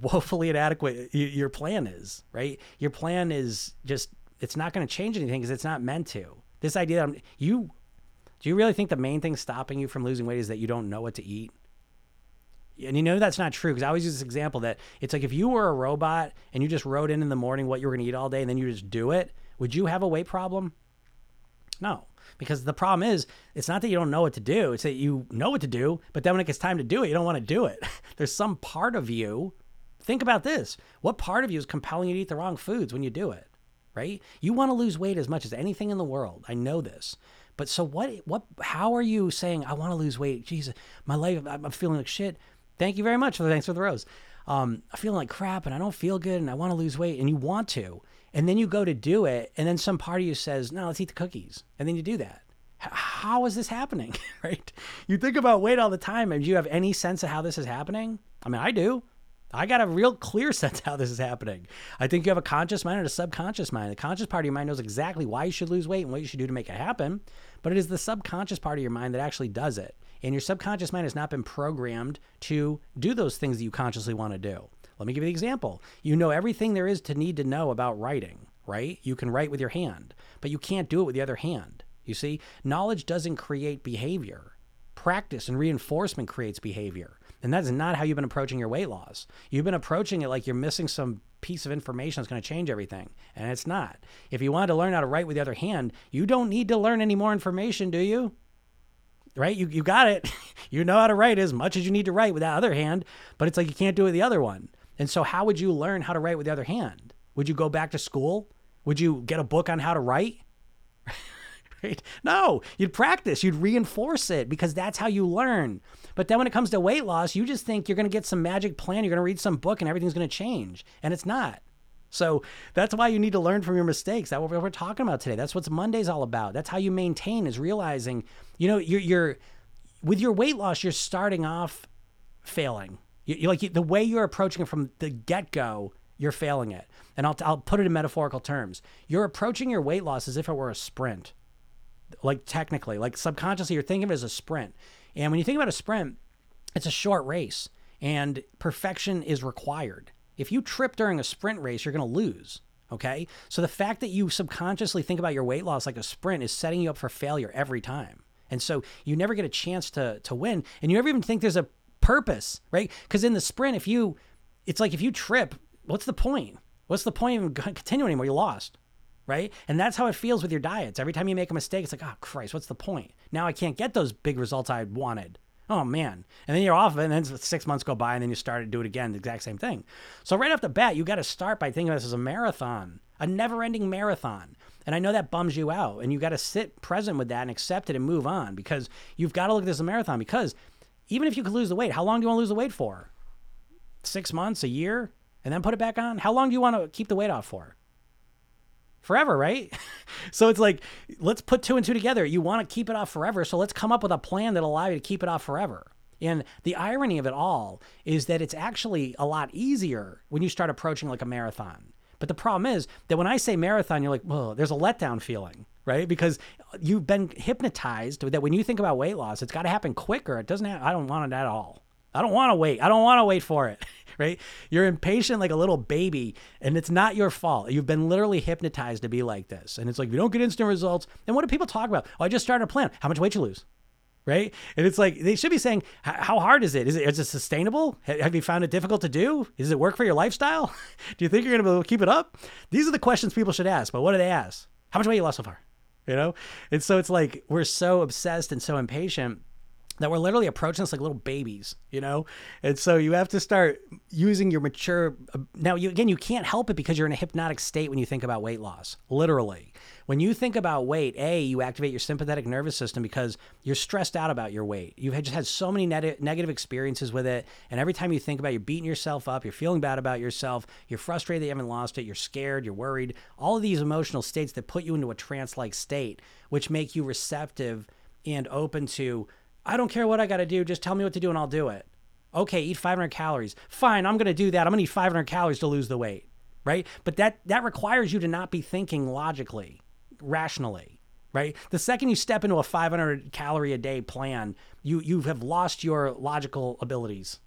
woefully inadequate your plan is, right? Your plan is just, it's not going to change anything because it's not meant to. This idea that do you really think the main thing stopping you from losing weight is that you don't know what to eat? And you know that's not true, because I always use this example that it's like if you were a robot and you just wrote in the morning what you were going to eat all day and then you just do it, would you have a weight problem? No, because the problem is it's not that you don't know what to do. It's that you know what to do, but then when it gets time to do it, you don't want to do it. There's some part of you. Think about this. What part of you is compelling you to eat the wrong foods when you do it, right? You want to lose weight as much as anything in the world. I know this. But so what, how are you saying, I want to lose weight? Jesus, my life, I'm feeling like shit. Thank you very much for the thanks for the rose. I'm feeling like crap and I don't feel good and I want to lose weight, and you want to. And then you go to do it, and then some part of you says, no, let's eat the cookies. And then you do that. How is this happening, right? You think about weight all the time, and do you have any sense of how this is happening? I mean, I do. I got a real clear sense of how this is happening. I think you have a conscious mind and a subconscious mind. The conscious part of your mind knows exactly why you should lose weight and what you should do to make it happen, but it is the subconscious part of your mind that actually does it. And your subconscious mind has not been programmed to do those things that you consciously want to do. Let me give you the example. You know everything there is to need to know about writing, right? You can write with your hand, but you can't do it with the other hand. You see, knowledge doesn't create behavior. Practice and reinforcement creates behavior. And that's not how you've been approaching your weight loss. You've been approaching it like you're missing some piece of information that's going to change everything. And it's not. If you wanted to learn how to write with the other hand, you don't need to learn any more information, do you? Right? You got it. You know how to write as much as you need to write with that other hand, but it's like you can't do it with the other one. And so how would you learn how to write with the other hand? Would you go back to school? Would you get a book on how to write? Right? No, you'd practice, you'd reinforce it, because that's how you learn. But then when it comes to weight loss, you just think you're going to get some magic plan. You're going to read some book and everything's going to change. And it's not. So that's why you need to learn from your mistakes. That's what we're talking about today. That's what Monday's all about. That's how you maintain, is realizing, you know, you're with your weight loss, you're starting off failing. You like the way you're approaching it from the get-go, you're failing it. And I'll put it in metaphorical terms. You're approaching your weight loss as if it were a sprint. Like technically, like subconsciously, you're thinking of it as a sprint. And when you think about a sprint, it's a short race and perfection is required. If you trip during a sprint race, you're going to lose. Okay. So the fact that you subconsciously think about your weight loss like a sprint is setting you up for failure every time. And so you never get a chance to win, and you never even think there's a purpose, right? Because in the sprint, it's like if you trip, what's the point? What's the point of even continuing anymore? You lost, right? And that's how it feels with your diets. Every time you make a mistake, it's like, oh Christ, what's the point? Now I can't get those big results I wanted. Oh man. And then you're off of it, and then 6 months go by, and then you start to do it again, the exact same thing. So right off the bat, you got to start by thinking of this as a marathon, a never-ending marathon. And I know that bums you out, and you got to sit present with that and accept it and move on, because you've got to look at this as a marathon. Because even if you could lose the weight, how long do you want to lose the weight for? 6 months, a year, and then put it back on? How long do you want to keep the weight off for? Forever, right? So it's like, let's put two and two together. You want to keep it off forever, so let's come up with a plan that'll allow you to keep it off forever. And the irony of it all is that it's actually a lot easier when you start approaching like a marathon. But the problem is that when I say marathon, you're like, whoa, there's a letdown feeling, right? Because you've been hypnotized that when you think about weight loss, it's got to happen quicker. It doesn't have, I don't want it at all. I don't want to wait. I don't want to wait for it, right? You're impatient like a little baby, and it's not your fault. You've been literally hypnotized to be like this. And it's like, if you don't get instant results, and what do people talk about? Oh, I just started a plan. How much weight you lose, right? And it's like, they should be saying, how hard is it? Is it sustainable? Have you found it difficult to do? Does it work for your lifestyle? Do you think you're going to be able to keep it up? These are the questions people should ask, but what do they ask? How much weight you lost so far, you know? And so it's like, we're so obsessed and so impatient that we're literally approaching this like little babies, you know? And so you have to start using your mature, now you, again, you can't help it because you're in a hypnotic state when you think about weight loss, literally. When you think about weight, A, you activate your sympathetic nervous system because you're stressed out about your weight. You've just had so many negative experiences with it. And every time you think about it, you're beating yourself up, you're feeling bad about yourself, you're frustrated that you haven't lost it, you're scared, you're worried, all of these emotional states that put you into a trance-like state, which make you receptive and open to, I don't care what I got to do. Just tell me what to do and I'll do it. Okay, eat 500 calories. Fine, I'm going to do that. I'm going to eat 500 calories to lose the weight, right? But that requires you to not be thinking logically, rationally, right? The second you step into a 500 calorie a day plan, you have lost your logical abilities,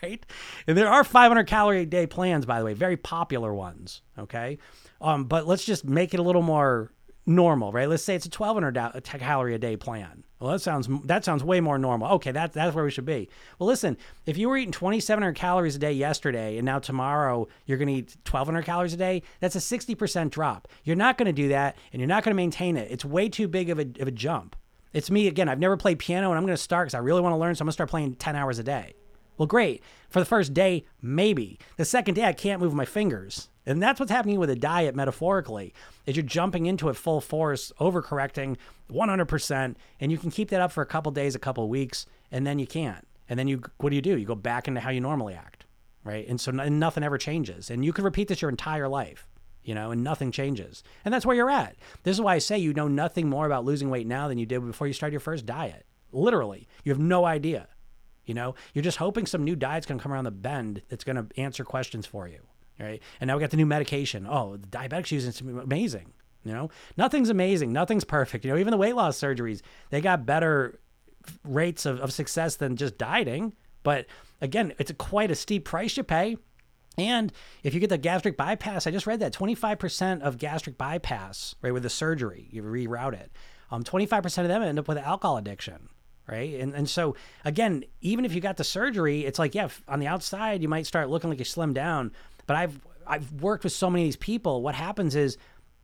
right? And there are 500 calorie a day plans, by the way, very popular ones, okay? But let's just make it a little more normal, right? Let's say it's a 1,200 calorie a day plan. Well, that sounds way more normal. Okay, that's where we should be. Well, listen, if you were eating 2,700 calories a day yesterday and now tomorrow you're going to eat 1,200 calories a day, that's a 60% drop. You're not going to do that, and you're not going to maintain it. It's way too big of a jump. It's me again. I've never played piano, and I'm going to start because I really want to learn, so I'm going to start playing 10 hours a day. Well, great. For the first day, maybe. The second day, I can't move my fingers. And that's what's happening with a diet, metaphorically, is you're jumping into it full force, overcorrecting 100%, and you can keep that up for a couple days, a couple weeks, and then you can't. And then what do? You go back into how you normally act, right? And so nothing ever changes. And you can repeat this your entire life, and nothing changes. And that's where you're at. This is why I say you know nothing more about losing weight now than you did before you started your first diet. Literally, you have no idea. You're just hoping some new diet's going to come around the bend that's going to answer questions for you, right? And now we got the new medication. Oh, the diabetics using it's amazing, Nothing's amazing. Nothing's perfect. Even the weight loss surgeries, they got better rates of success than just dieting. But again, it's quite a steep price you pay. And if you get the gastric bypass, I just read that 25% of gastric bypass, right, with the surgery, you reroute it, 25% of them end up with alcohol addiction. Right. And so, again, even if you got the surgery, it's like, yeah, on the outside, you might start looking like you slimmed down. But I've worked with so many of these people. What happens is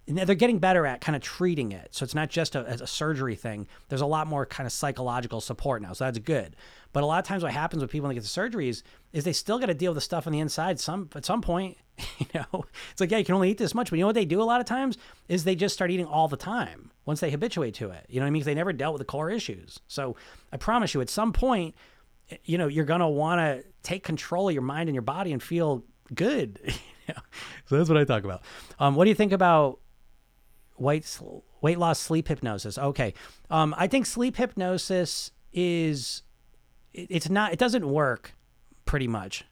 they're getting better at kind of treating it. So it's not just a surgery thing. There's a lot more kind of psychological support now. So that's good. But a lot of times what happens with people when they get the surgeries is they still got to deal with the stuff on the inside at some point. It's like, yeah, you can only eat this much. But you know what they do a lot of times is they just start eating all the time once they habituate to it. You know what I mean? Because they never dealt with the core issues. So I promise you at some point, you're going to want to take control of your mind and your body and feel good. So that's what I talk about. What do you think about weight loss sleep hypnosis? Okay. I think sleep hypnosis it doesn't work pretty much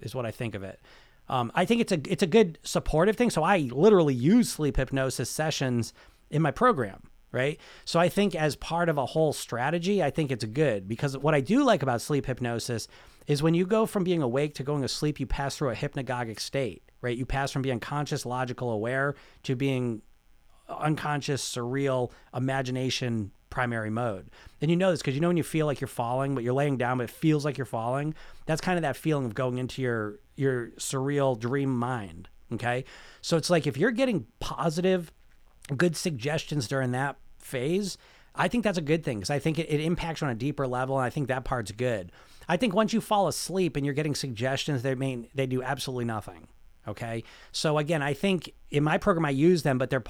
is what I think of it. I think it's a good supportive thing. So I literally use sleep hypnosis sessions in my program, right? So I think as part of a whole strategy, I think it's good, because what I do like about sleep hypnosis is when you go from being awake to going to sleep, you pass through a hypnagogic state, right? You pass from being conscious, logical, aware to being unconscious, surreal, imagination, primary mode. And you know this because when you feel like you're falling, but you're laying down, but it feels like you're falling. That's kind of that feeling of going into your surreal dream mind. Okay. So it's like if you're getting positive, good suggestions during that phase, I think that's a good thing because I think it impacts on a deeper level. And I think that part's good. I think once you fall asleep and you're getting suggestions, they do absolutely nothing. Okay. So again, I think in my program, I use them, but they're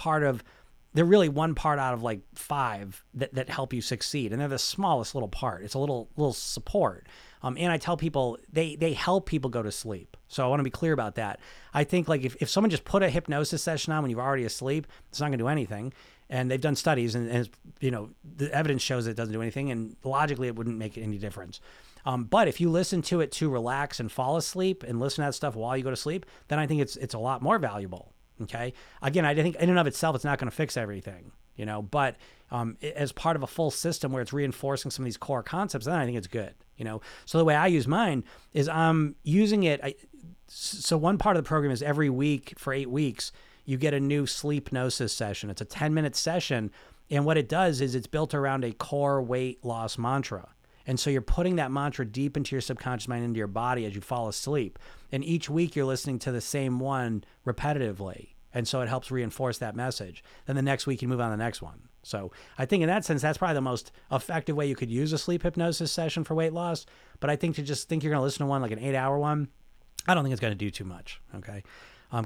really one part out of like five that help you succeed. And they're the smallest little part. It's a little support. And I tell people they help people go to sleep. So I want to be clear about that. I think like if someone just put a hypnosis session on when you're already asleep, it's not gonna do anything. And they've done studies and the evidence shows it doesn't do anything, and logically it wouldn't make any difference. But if you listen to it to relax and fall asleep and listen to that stuff while you go to sleep, then I think it's a lot more valuable. Okay. Again, I think in and of itself, it's not going to fix everything, but as part of a full system where it's reinforcing some of these core concepts, then I think it's good, So the way I use mine is I'm using it. So one part of the program is every week for 8 weeks, you get a new sleep hypnosis session. It's a 10-minute session. And what it does is it's built around a core weight loss mantra. And so you're putting that mantra deep into your subconscious mind, into your body as you fall asleep. And each week you're listening to the same one repetitively. And so it helps reinforce that message. Then the next week you move on to the next one. So I think in that sense, that's probably the most effective way you could use a sleep hypnosis session for weight loss. But I think to just think you're going to listen to one, like an 8-hour one, I don't think it's going to do too much. Okay.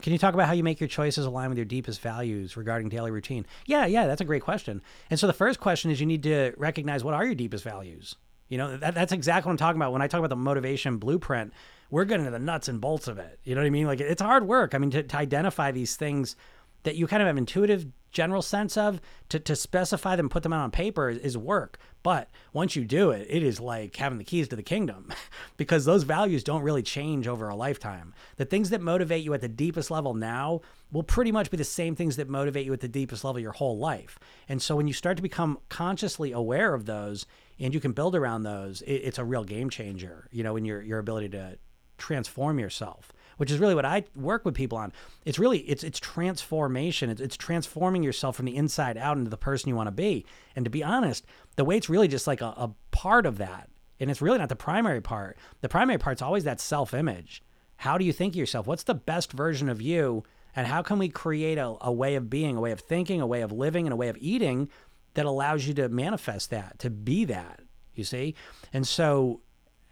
Can you talk about how you make your choices align with your deepest values regarding daily routine? Yeah, that's a great question. And so the first question is you need to recognize what are your deepest values? That's exactly what I'm talking about. When I talk about the motivation blueprint, we're getting into the nuts and bolts of it. You know what I mean? Like it's hard work. I mean, to identify these things that you kind of have intuitive general sense of, to specify them, put them out on paper is work. But once you do it, it is like having the keys to the kingdom because those values don't really change over a lifetime. The things that motivate you at the deepest level now will pretty much be the same things that motivate you at the deepest level your whole life. And so when you start to become consciously aware of those and you can build around those, it's a real game changer, in your ability to transform yourself. which is really what I work with people on. It's really, it's transformation. It's transforming yourself from the inside out into the person you want to be. And to be honest, the weight's really just like a part of that. And it's really not the primary part. The primary part's always that self-image. How do you think of yourself? What's the best version of you? And how can we create a way of being, a way of thinking, a way of living, and a way of eating that allows you to manifest that, to be that, you see? And so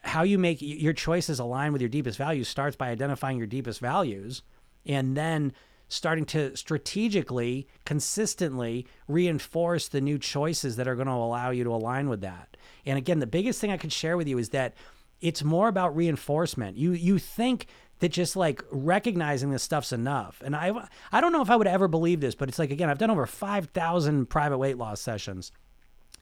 how you make your choices align with your deepest values starts by identifying your deepest values and then starting to strategically, consistently reinforce the new choices that are going to allow you to align with that. And again, the biggest thing I could share with you is that it's more about reinforcement. You think that just like recognizing this stuff's enough. And I don't know if I would ever believe this, but it's like, again, I've done over 5,000 private weight loss sessions.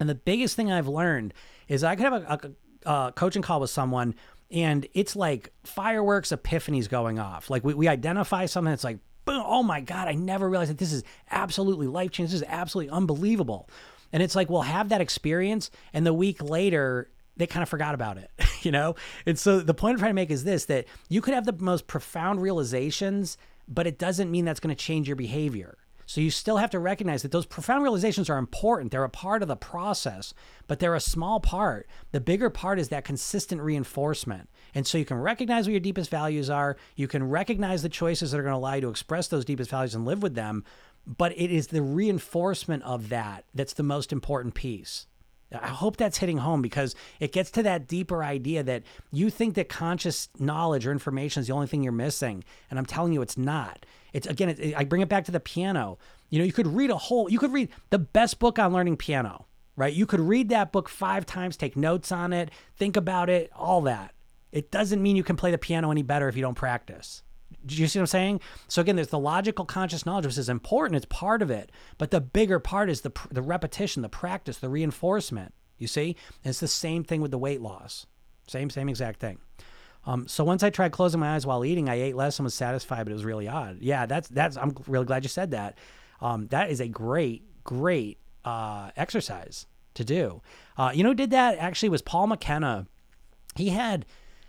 And the biggest thing I've learned is I could have a coaching call with someone and it's like fireworks, epiphanies going off. Like we identify something that's like, boom, oh my God, I never realized that this is absolutely life-changing. This is absolutely unbelievable. And it's like, we'll have that experience and the week later, they kind of forgot about it, you know? And so the point I'm trying to make is this, that you could have the most profound realizations, but it doesn't mean that's going to change your behavior. So you still have to recognize that those profound realizations are important. They're a part of the process, but they're a small part. The bigger part is that consistent reinforcement. And so you can recognize what your deepest values are. You can recognize the choices that are going to allow you to express those deepest values and live with them. But it is the reinforcement of that that's the most important piece. I hope that's hitting home because it gets to that deeper idea that you think that conscious knowledge or information is the only thing you're missing. And I'm telling you, it's not. It's again, I bring it back to the piano. You know, you could read the best book on learning piano, right? You could read that book 5 times, take notes on it, think about it, all that. It doesn't mean you can play the piano any better if you don't practice. Do you see what I'm saying? So again, there's the logical conscious knowledge, which is important. It's part of it. But the bigger part is the repetition, the practice, the reinforcement, you see? And it's the same thing with the weight loss. Same exact thing. So once I tried closing my eyes while eating, I ate less and was satisfied, but it was really odd. Yeah, I'm really glad you said that. That is a great exercise to do. You know who did that actually was Paul McKenna. He had...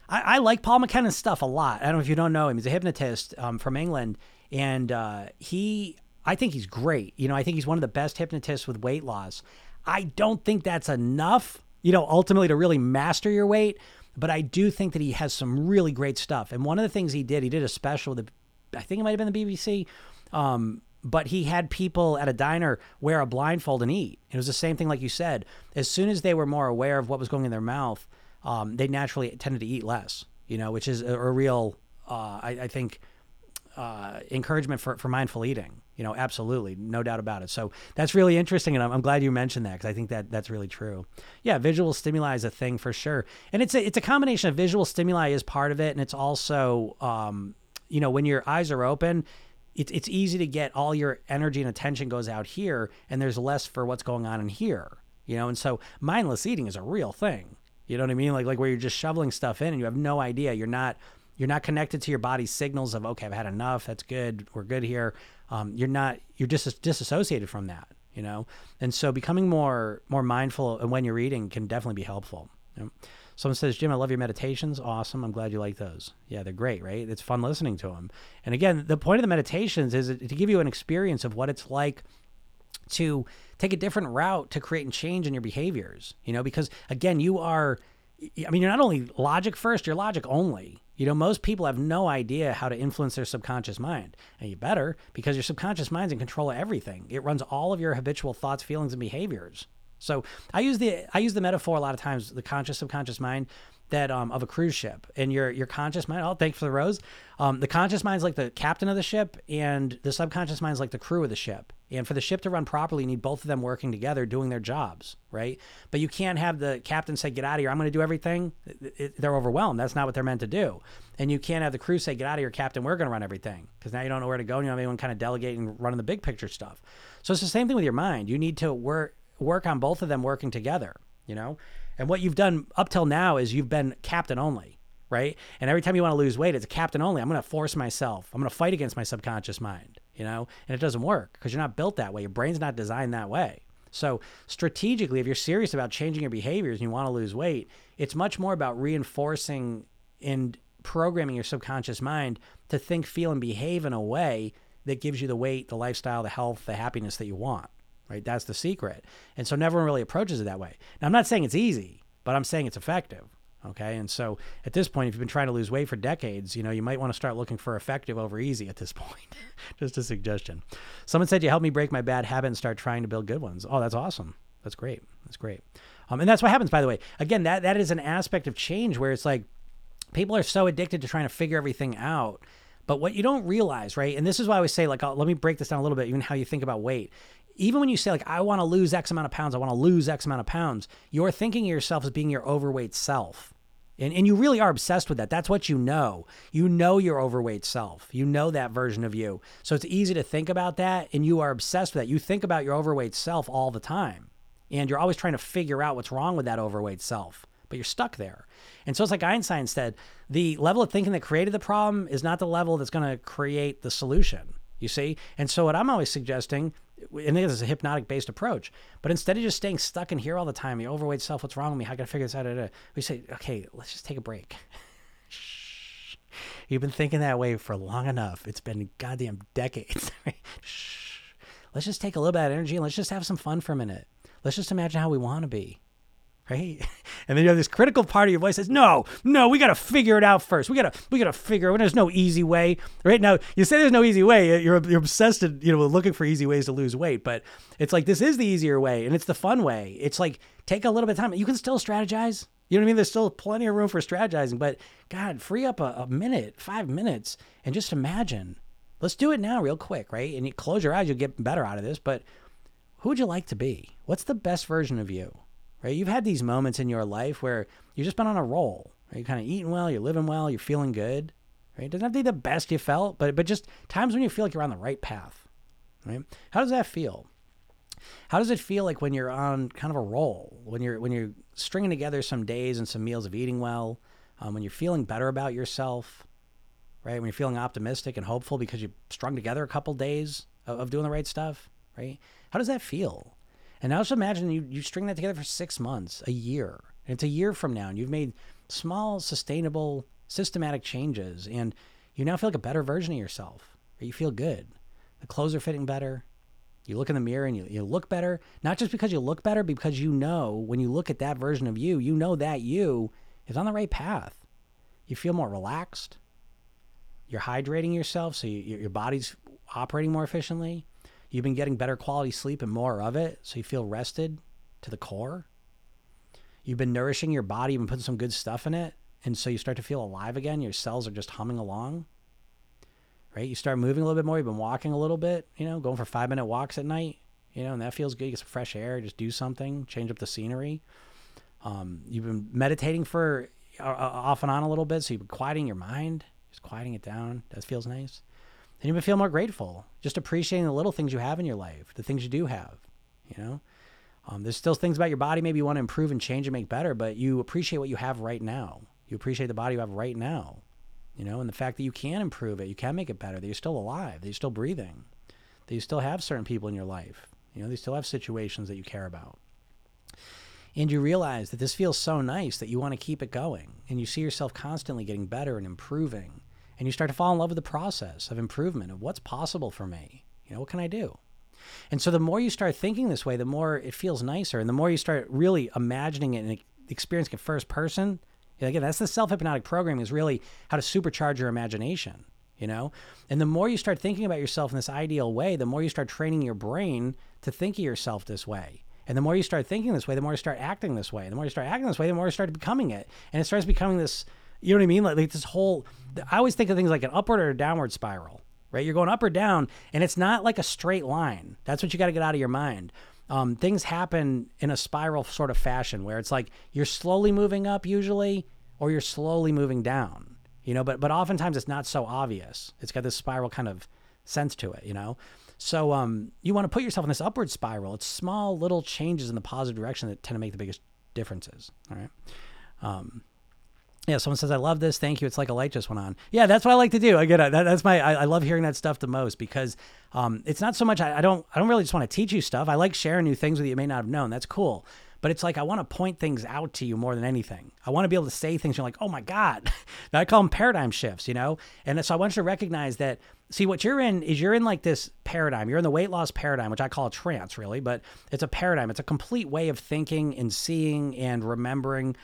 I like Paul McKenna's stuff a lot. I don't know if you don't know him. He's a hypnotist from England. And I think he's great. You know, I think he's one of the best hypnotists with weight loss. I don't think that's enough, you know, ultimately to really master your weight. But I do think that he has some really great stuff. And one of the things he did a special with I think it might have been the BBC. But he had people at a diner wear a blindfold and eat. It was the same thing like you said. As soon as they were more aware of what was going in their mouth, they naturally tended to eat less, you know, which is a real, I think, encouragement for mindful eating, you know, absolutely. No doubt about it. So that's really interesting. And I'm glad you mentioned that because I think that that's really true. Yeah. Visual stimuli is a thing for sure. And it's a combination of visual stimuli is part of it. And it's also, you know, when your eyes are open, it's easy to get all your energy and attention goes out here and there's less for what's going on in here, you know? And so mindless eating is a real thing. You know what I mean? Like where you're just shoveling stuff in and you have no idea. You're not connected to your body's signals of, okay, I've had enough. That's good. We're good here. You're just disassociated from that, you know? And so becoming more mindful when you're eating can definitely be helpful. You know? Someone says, Jim, I love your meditations. Awesome. I'm glad you like those. Yeah, they're great, right? It's fun listening to them. And again, the point of the meditations is to give you an experience of what it's like to take a different route to create and change in your behaviors, you know, because again, you're not only logic first, you're logic only. You know, most people have no idea how to influence their subconscious mind, and you better, because your subconscious mind's in control of everything. It runs all of your habitual thoughts, feelings, and behaviors. So I use the metaphor a lot of times, the conscious subconscious mind, that of a cruise ship, and your conscious mind. Oh, thanks for the rose. The conscious mind's like the captain of the ship, and the subconscious mind's like the crew of the ship. And for the ship to run properly, you need both of them working together, doing their jobs, right? But you can't have the captain say, "Get out of here! I'm going to do everything." They're overwhelmed. That's not what they're meant to do. And you can't have the crew say, "Get out of here, captain! We're going to run everything," because now you don't know where to go. And you don't have anyone kind of delegating, running the big picture stuff. So it's the same thing with your mind. You need to work on both of them working together. You know. And what you've done up till now is you've been captain only, right? And every time you want to lose weight, it's captain only. I'm going to force myself. I'm going to fight against my subconscious mind, you know? And it doesn't work because you're not built that way. Your brain's not designed that way. So strategically, if you're serious about changing your behaviors and you want to lose weight, it's much more about reinforcing and programming your subconscious mind to think, feel, and behave in a way that gives you the weight, the lifestyle, the health, the happiness that you want, right? That's the secret. And so everyone really approaches it that way. Now, I'm not saying it's easy, but I'm saying it's effective, okay? And so at this point, if you've been trying to lose weight for decades, you know, you might want to start looking for effective over easy at this point. Just a suggestion. Someone said, you helped me break my bad habit and start trying to build good ones. Oh, that's awesome. That's great. That's great. And that's what happens, by the way. Again, that is an aspect of change where it's like people are so addicted to trying to figure everything out. But what you don't realize, right? And this is why I always say, like, let me break this down a little bit, even how you think about weight. Even when you say, like, I want to lose X amount of pounds, I want to lose X amount of pounds, you're thinking of yourself as being your overweight self. And you really are obsessed with that. That's what you know. You know your overweight self. You know that version of you. So it's easy to think about that, and you are obsessed with that. You think about your overweight self all the time. And you're always trying to figure out what's wrong with that overweight self, but you're stuck there. And so it's like Einstein said, the level of thinking that created the problem is not the level that's going to create the solution, you see? And so what I'm always suggesting, and this is a hypnotic-based approach, but instead of just staying stuck in here all the time, the overweight self, what's wrong with me? How can I figure this out? We say, okay, let's just take a break. Shh. You've been thinking that way for long enough. It's been goddamn decades. Shh. Let's just take a little bit of energy and let's just have some fun for a minute. Let's just imagine how we want to be, right? And then you have this critical part of your voice says, no, we got to figure it out first. We got to figure it out. There's no easy way, right? Now, you say there's no easy way. You're obsessed, with looking for easy ways to lose weight. But it's like, this is the easier way, and it's the fun way. It's like, take a little bit of time. You can still strategize. You know what I mean? There's still plenty of room for strategizing. But, God, free up a minute, 5 minutes, and just imagine. Let's do it now real quick, right? And you close your eyes. You'll get better out of this. But who would you like to be? What's the best version of you, right? You've had these moments in your life where you've just been on a roll. Right? You're kind of eating well, you're living well, you're feeling good, right? It doesn't have to be the best you felt, but just times when you feel like you're on the right path, right? How does that feel? How does it feel like when you're on kind of a roll, when you're stringing together some days and some meals of eating well, when you're feeling better about yourself, right? When you're feeling optimistic and hopeful because you've strung together a couple days of doing the right stuff, right? How does that feel? And now just imagine you string that together for 6 months, a year, and it's a year from now, and you've made small, sustainable, systematic changes, and you now feel like a better version of yourself, or you feel good. The clothes are fitting better. You look in the mirror and you look better, not just because you look better, but because you know when you look at that version of you, you know that you is on the right path. You feel more relaxed. You're hydrating yourself, so your body's operating more efficiently. You've been getting better quality sleep and more of it, so you feel rested to the core. You've been nourishing your body, you've been putting some good stuff in it, and so you start to feel alive again. Your cells are just humming along, right? You start moving a little bit more. You've been walking a little bit, going for 5-minute walks at night, and that feels good. You get some fresh air, just do something, change up the scenery. You've been meditating for off and on a little bit, so you've been quieting your mind, just quieting it down. That feels nice. And you would feel more grateful, just appreciating the little things you have in your life, the things you do have, There's still things about your body maybe you want to improve and change and make better, but you appreciate what you have right now. You appreciate the body you have right now, and the fact that you can improve it, you can make it better, that you're still alive, that you're still breathing, that you still have certain people in your life, they still have situations that you care about. And you realize that this feels so nice that you want to keep it going, and you see yourself constantly getting better and improving. And you start to fall in love with the process of improvement, of what's possible for me. What can I do? And so the more you start thinking this way, the more it feels nicer. And the more you start really imagining it and experiencing it first person, again, that's the self-hypnotic programming, is really how to supercharge your imagination, And the more you start thinking about yourself in this ideal way, the more you start training your brain to think of yourself this way. And the more you start thinking this way, the more you start acting this way. The more you start acting this way, the more you start becoming it. And it starts becoming this... You know what I mean? Like this whole, I always think of things like an upward or a downward spiral, right? You're going up or down, and it's not like a straight line. That's what you got to get out of your mind. Things happen in a spiral sort of fashion where it's like you're slowly moving up usually, or you're slowly moving down, but oftentimes it's not so obvious. It's got this spiral kind of sense to it, So you want to put yourself in this upward spiral. It's small little changes in the positive direction that tend to make the biggest differences, all right? Yeah, someone says, I love this. Thank you. It's like a light just went on. Yeah, that's what I like to do. I get it. I love hearing that stuff the most because it's not so much, I don't really just want to teach you stuff. I like sharing new things with you may not have known. That's cool. But it's like, I want to point things out to you more than anything. I want to be able to say things. You're like, oh my God. I call them paradigm shifts, you know? And so I want you to recognize that, see, what you're in is you're in like this paradigm. You're in the weight loss paradigm, which I call a trance really, but it's a paradigm. It's a complete way of thinking and seeing and remembering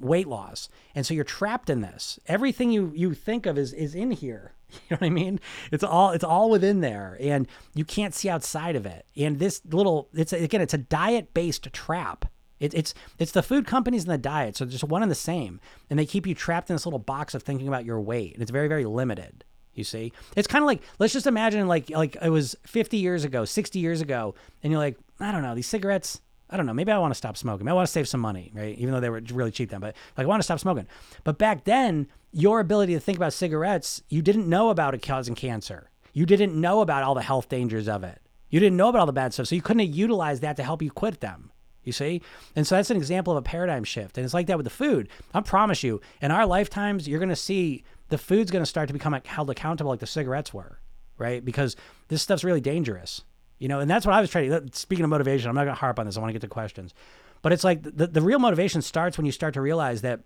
weight loss. And so you're trapped in this. Everything you think of is in here. You know what I mean? It's all within there, and you can't see outside of it. And this little, it's a diet-based trap. It's the food companies and the diet, so just one and the same. And they keep you trapped in this little box of thinking about your weight, and it's very, very limited. You see, it's kind of like, let's just imagine like it was 50 years ago, 60 years ago, and you're like, I don't know, these cigarettes. I don't know. Maybe I want to stop smoking. Maybe I want to save some money, right? Even though they were really cheap then, but like I want to stop smoking. But back then, your ability to think about cigarettes, you didn't know about it causing cancer. You didn't know about all the health dangers of it. You didn't know about all the bad stuff. So you couldn't utilize that to help you quit them. You see? And so that's an example of a paradigm shift. And it's like that with the food. I promise you, in our lifetimes, you're going to see the food's going to start to become held accountable like the cigarettes were, right? Because this stuff's really dangerous. You know, and that's what I was trying to, speaking of motivation, I'm not going to harp on this. I want to get to questions, but it's like the real motivation starts when you start to realize that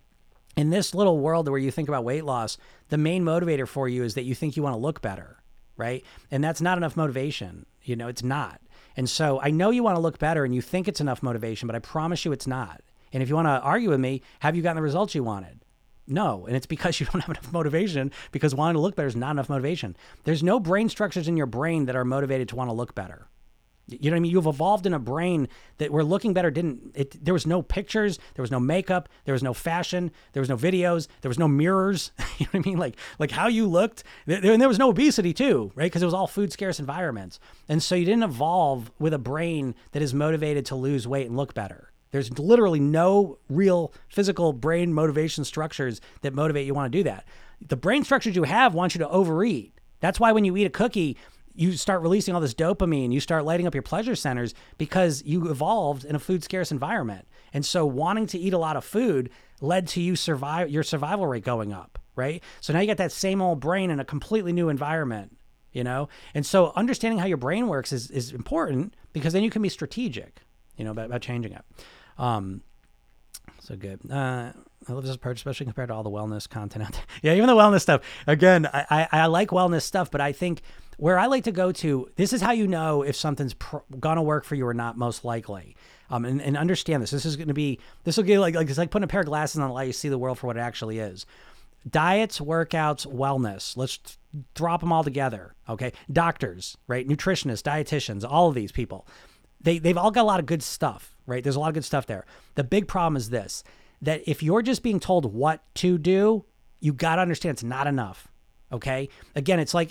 in this little world where you think about weight loss, the main motivator for you is that you think you want to look better, right? And that's not enough motivation. You know, it's not. And so I know you want to look better and you think it's enough motivation, but I promise you it's not. And if you want to argue with me, have you gotten the results you wanted? No. And it's because you don't have enough motivation, because wanting to look better is not enough motivation. There's no brain structures in your brain that are motivated to want to look better. You know what I mean? You've evolved in a brain that where looking better there was no pictures, there was no makeup, there was no fashion, there was no videos, there was no mirrors. You know what I mean? Like how you looked, and there was no obesity too, right? Because it was all food scarce environments. And so you didn't evolve with a brain that is motivated to lose weight and look better. There's literally no real physical brain motivation structures that motivate you want to do that. The brain structures you have want you to overeat. That's why when you eat a cookie, you start releasing all this dopamine, you start lighting up your pleasure centers because you evolved in a food scarce environment. And so wanting to eat a lot of food led to your survival rate going up, right? So now you got that same old brain in a completely new environment, you know? And so understanding how your brain works is important, because then you can be strategic, you know, about changing it. So good. I love this approach, especially compared to all the wellness content out there. Yeah, even the wellness stuff. Again, I like wellness stuff, but I think where I like to go to, this is how you know if something's gonna work for you or not, most likely. And understand this. This is gonna be, this will get like it's like putting a pair of glasses on to let you see the world for what it actually is. Diets, workouts, wellness. Let's drop them all together, okay? Doctors, right? Nutritionists, dietitians, all of these people. They've all got a lot of good stuff, right? There's a lot of good stuff there. The big problem is this, that if you're just being told what to do, you got to understand it's not enough, okay? Again, it's like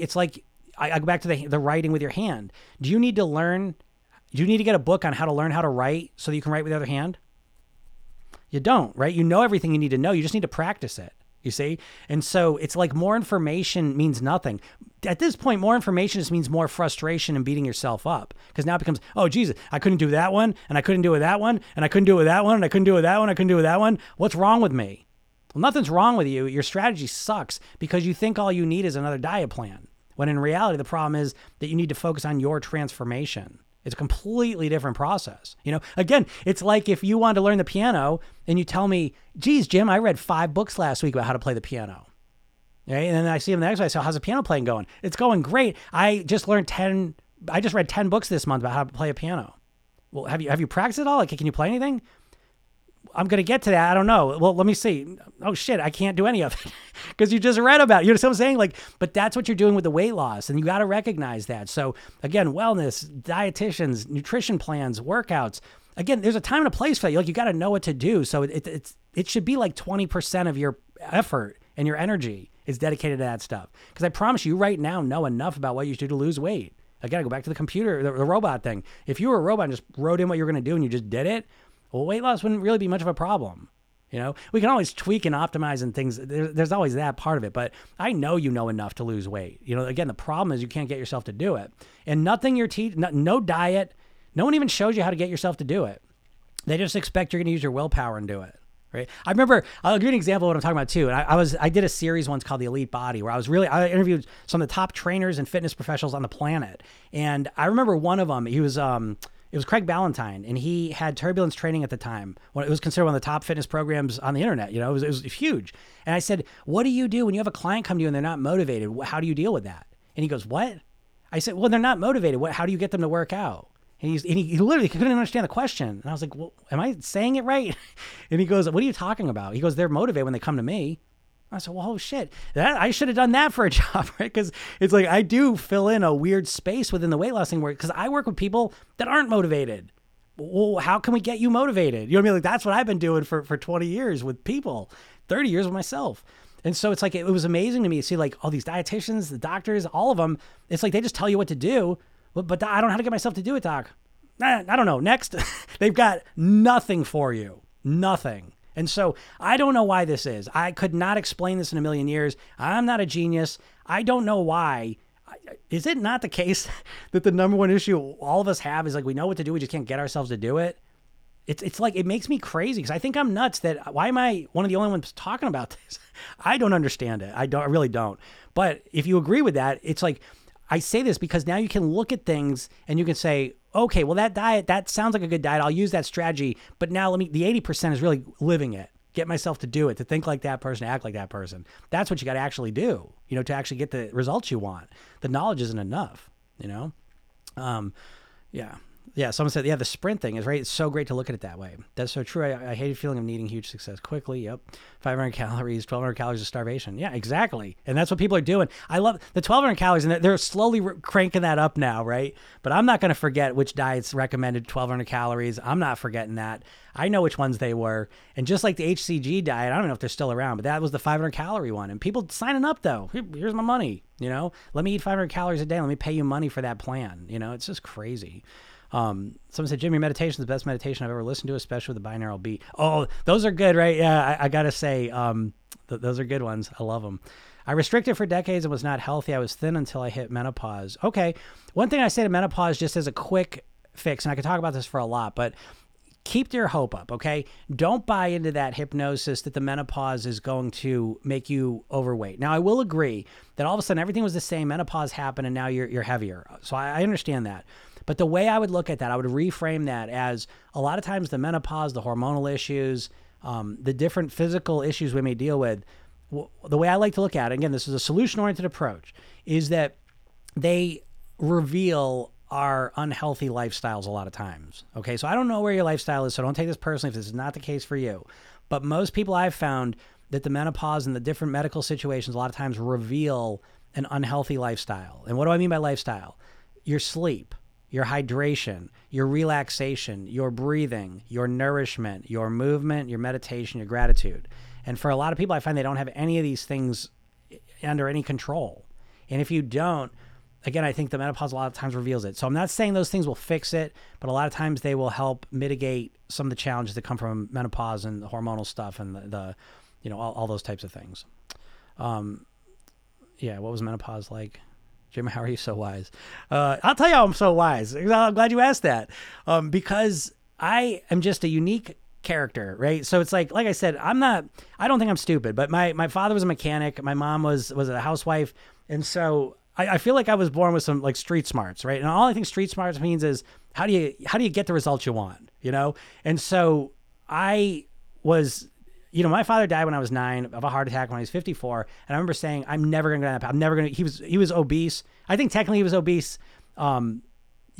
I go back to the writing with your hand. Do you need to get a book on how to learn how to write so that you can write with the other hand? You don't, right? You know everything you need to know. You just need to practice it, you see? And so it's like more information means nothing. At this point, more information just means more frustration and beating yourself up, because now it becomes, oh, Jesus, I couldn't do that one, and I couldn't do it with that one, and I couldn't do it with that one, and I couldn't do it with that one, I couldn't do it with that one. What's wrong with me? Well, nothing's wrong with you. Your strategy sucks because you think all you need is another diet plan, when in reality, the problem is that you need to focus on your transformation. It's a completely different process. You know, again, it's like if you wanted to learn the piano and you tell me, geez, Jim, I read 5 books last week about how to play the piano. Right? And then I see him the next day, so how's the piano playing going? It's going great. I just read 10 books this month about how to play a piano. Well, have you practiced at all? Like, can you play anything? I'm going to get to that. I don't know. Well, let me see. Oh shit, I can't do any of it because you just read about it. You know what I'm saying? Like, but that's what you're doing with the weight loss, and you got to recognize that. So again, wellness, dietitians, nutrition plans, workouts. Again, there's a time and a place for that. Like, you got to know what to do. So it should be like 20% of your effort and your energy is dedicated to that stuff. Because I promise you right now know enough about what you should do to lose weight. Again, I go back to the computer, the robot thing. If you were a robot and just wrote in what you were going to do and you just did it, well, weight loss wouldn't really be much of a problem. You know, we can always tweak and optimize and things. There's always that part of it, but I know you know enough to lose weight. You know, again, the problem is you can't get yourself to do it, and nothing you're teaching, no diet, no one even shows you how to get yourself to do it. They just expect you're going to use your willpower and do it. Right. I remember, I'll give you an example of what I'm talking about too. And I did a series once called The Elite Body, where I interviewed some of the top trainers and fitness professionals on the planet. And I remember one of them, he was, It was Craig Ballantyne, and he had Turbulence Training at the time. It was considered one of the top fitness programs on the internet. You know, it was huge. And I said, what do you do when you have a client come to you and they're not motivated? How do you deal with that? And he goes, what? I said, well, they're not motivated. How do you get them to work out? And, he literally couldn't understand the question. And I was like, well, am I saying it right? And he goes, what are you talking about? He goes, they're motivated when they come to me. I said, well, oh, shit, I should have done that for a job, right? Because it's like I do fill in a weird space within the weight loss thing because I work with people that aren't motivated. Well, how can we get you motivated? You know what I mean? Like, that's what I've been doing for 20 years with people, 30 years with myself. And so it's like it was amazing to me to see like all these dietitians, the doctors, all of them. It's like they just tell you what to do, but I don't know how to get myself to do it, doc. I don't know. Next, they've got nothing for you, nothing. And so I don't know why this is. I could not explain this in a million years. I'm not a genius. I don't know why. Is it not the case that the number one issue all of us have is like we know what to do, we just can't get ourselves to do it? It's like it makes me crazy because I think I'm nuts. That why am I one of the only ones talking about this? I don't understand it. I really don't. But if you agree with that, it's like I say this because now you can look at things and you can say, okay, well, that diet, that sounds like a good diet. I'll use that strategy. But now the 80% is really living it. Get myself to do it, to think like that person, act like that person. That's what you got to actually do, you know, to actually get the results you want. The knowledge isn't enough, you know? Yeah. Someone said, yeah, the sprint thing is right. It's so great to look at it that way. That's so true. I hated feeling of needing huge success quickly. Yep. 500 calories, 1,200 calories of starvation. Yeah, exactly. And that's what people are doing. I love the 1,200 calories and they're slowly cranking that up now, right? But I'm not going to forget which diets recommended 1,200 calories. I'm not forgetting that. I know which ones they were. And just like the HCG diet, I don't know if they're still around, but that was the 500 calorie one. And people signing up though, here's my money, you know, let me eat 500 calories a day. Let me pay you money for that plan. You know, it's just crazy. Someone said, Jim, your meditation is the best meditation I've ever listened to, especially with the binaural beat. Oh, those are good, right? Yeah, I got to say, those are good ones. I love them. I restricted for decades and was not healthy. I was thin until I hit menopause. Okay. One thing I say to menopause just as a quick fix, and I could talk about this for a lot, but keep your hope up, okay? Don't buy into that hypnosis that the menopause is going to make you overweight. Now, I will agree that all of a sudden everything was the same. Menopause happened and now you're heavier. So I understand that. But the way I would look at that, I would reframe that as a lot of times the menopause, the hormonal issues, the different physical issues we may deal with, the way I like to look at it, again, this is a solution-oriented approach, is that they reveal our unhealthy lifestyles a lot of times. Okay, so I don't know where your lifestyle is, so don't take this personally if this is not the case for you. But most people I've found that the menopause and the different medical situations a lot of times reveal an unhealthy lifestyle. And what do I mean by lifestyle? Your sleep, your hydration, your relaxation, your breathing, your nourishment, your movement, your meditation, your gratitude. And for a lot of people, I find they don't have any of these things under any control. And if you don't, again, I think the menopause a lot of times reveals it. So I'm not saying those things will fix it, but a lot of times they will help mitigate some of the challenges that come from menopause and the hormonal stuff and the you know, all those types of things. Yeah, what was menopause like? Jim, how are you so wise? I'll tell you how I'm so wise. I'm glad you asked that because I am just a unique character, right? So it's like I said, I don't think I'm stupid, but my father was a mechanic. My mom was a housewife. And so I feel like I was born with some like street smarts, right? And all I think street smarts means is how do you get the results you want, you know? And so I was, you know, my father died when I was 9 of a heart attack when I was 54. And I remember saying, I'm never going to go down that path. I'm never going to, he was obese. I think technically he was obese. You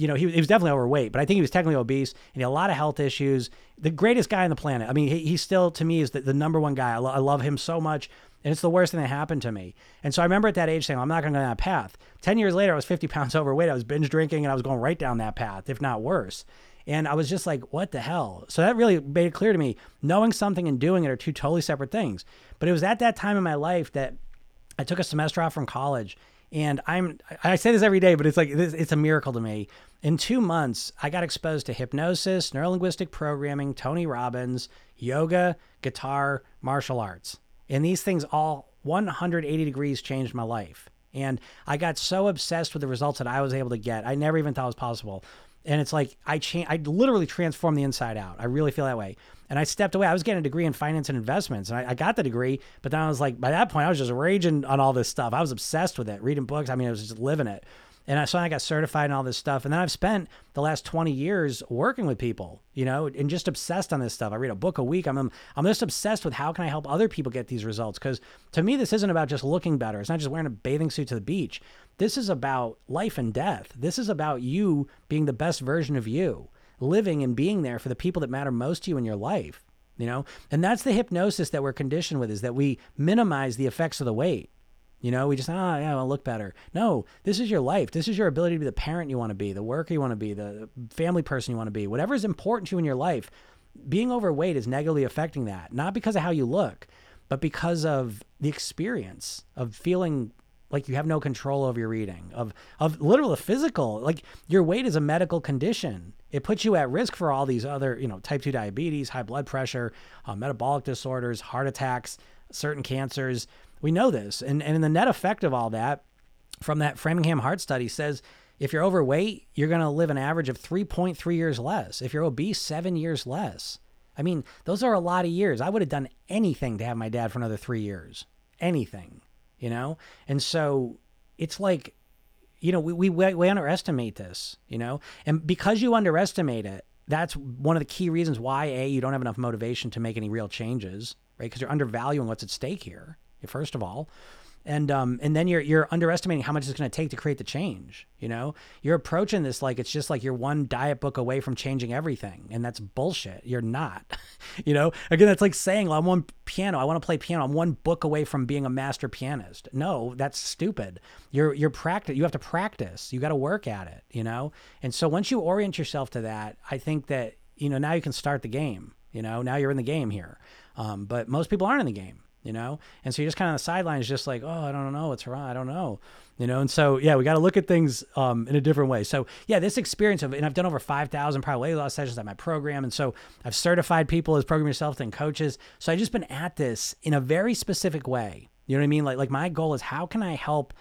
know, he was definitely overweight, but I think he was technically obese and he had a lot of health issues. The greatest guy on the planet. I mean, he still, to me, is the number one guy. I love him so much. And it's the worst thing that happened to me. And so I remember at that age saying, well, I'm not going to go down that path. 10 years later, I was 50 pounds overweight. I was binge drinking and I was going right down that path, if not worse. And I was just like, what the hell? So that really made it clear to me, knowing something and doing it are two totally separate things. But it was at that time in my life that I took a semester off from college. And I say this every day, but it's like, it's a miracle to me. In 2 months, I got exposed to hypnosis, neurolinguistic programming, Tony Robbins, yoga, guitar, martial arts. And these things all 180 degrees changed my life. And I got so obsessed with the results that I was able to get. I never even thought it was possible. And it's like, I literally transformed the inside out. I really feel that way. And I stepped away. I was getting a degree in finance and investments. And I got the degree, but then I was like, by that point, I was just raging on all this stuff. I was obsessed with it, reading books. I mean, I was just living it. And so I got certified and all this stuff. And then I've spent the last 20 years working with people, you know, and just obsessed on this stuff. I read a book a week. I'm just obsessed with how can I help other people get these results? Because to me, this isn't about just looking better. It's not just wearing a bathing suit to the beach. This is about life and death. This is about you being the best version of you, living and being there for the people that matter most to you in your life, you know? And that's the hypnosis that we're conditioned with, is that we minimize the effects of the weight. You know, we just, I'll look better. No, this is your life. This is your ability to be the parent you want to be, the worker you want to be, the family person you want to be. Whatever is important to you in your life, being overweight is negatively affecting that. Not because of how you look, but because of the experience of feeling like you have no control over your eating, of literal physical, like your weight is a medical condition. It puts you at risk for all these other, you know, type 2 diabetes, high blood pressure, metabolic disorders, heart attacks, certain cancers. We know this. And the net effect of all that from that Framingham Heart Study says, if you're overweight, you're going to live an average of 3.3 years less. If you're obese, 7 years less. I mean, those are a lot of years. I would have done anything to have my dad for another 3 years. Anything, you know? And so it's like, you know, we underestimate this, you know? And because you underestimate it, that's one of the key reasons why, A, you don't have enough motivation to make any real changes, right? Because you're undervaluing what's at stake here, first of all. And then you're underestimating how much it's going to take to create the change. You know, you're approaching this like it's just like you're one diet book away from changing everything. And that's bullshit. You're not, you know, again, that's like saying, well, I want to play piano. I'm one book away from being a master pianist. No, that's stupid. You have to practice. You got to work at it, you know? And so once you orient yourself to that, I think that, you know, now you can start the game, you know, now you're in the game here. But most people aren't in the game. You know? And so you're just kind of on the sidelines, just like, oh, I don't know what's wrong. I don't know, you know? And so, yeah, we got to look at things in a different way. So yeah, this experience and I've done over 5,000 private weight loss sessions at my program. And so I've certified people as program yourself and coaches. So I've just been at this in a very specific way. You know what I mean? Like my goal is how can I help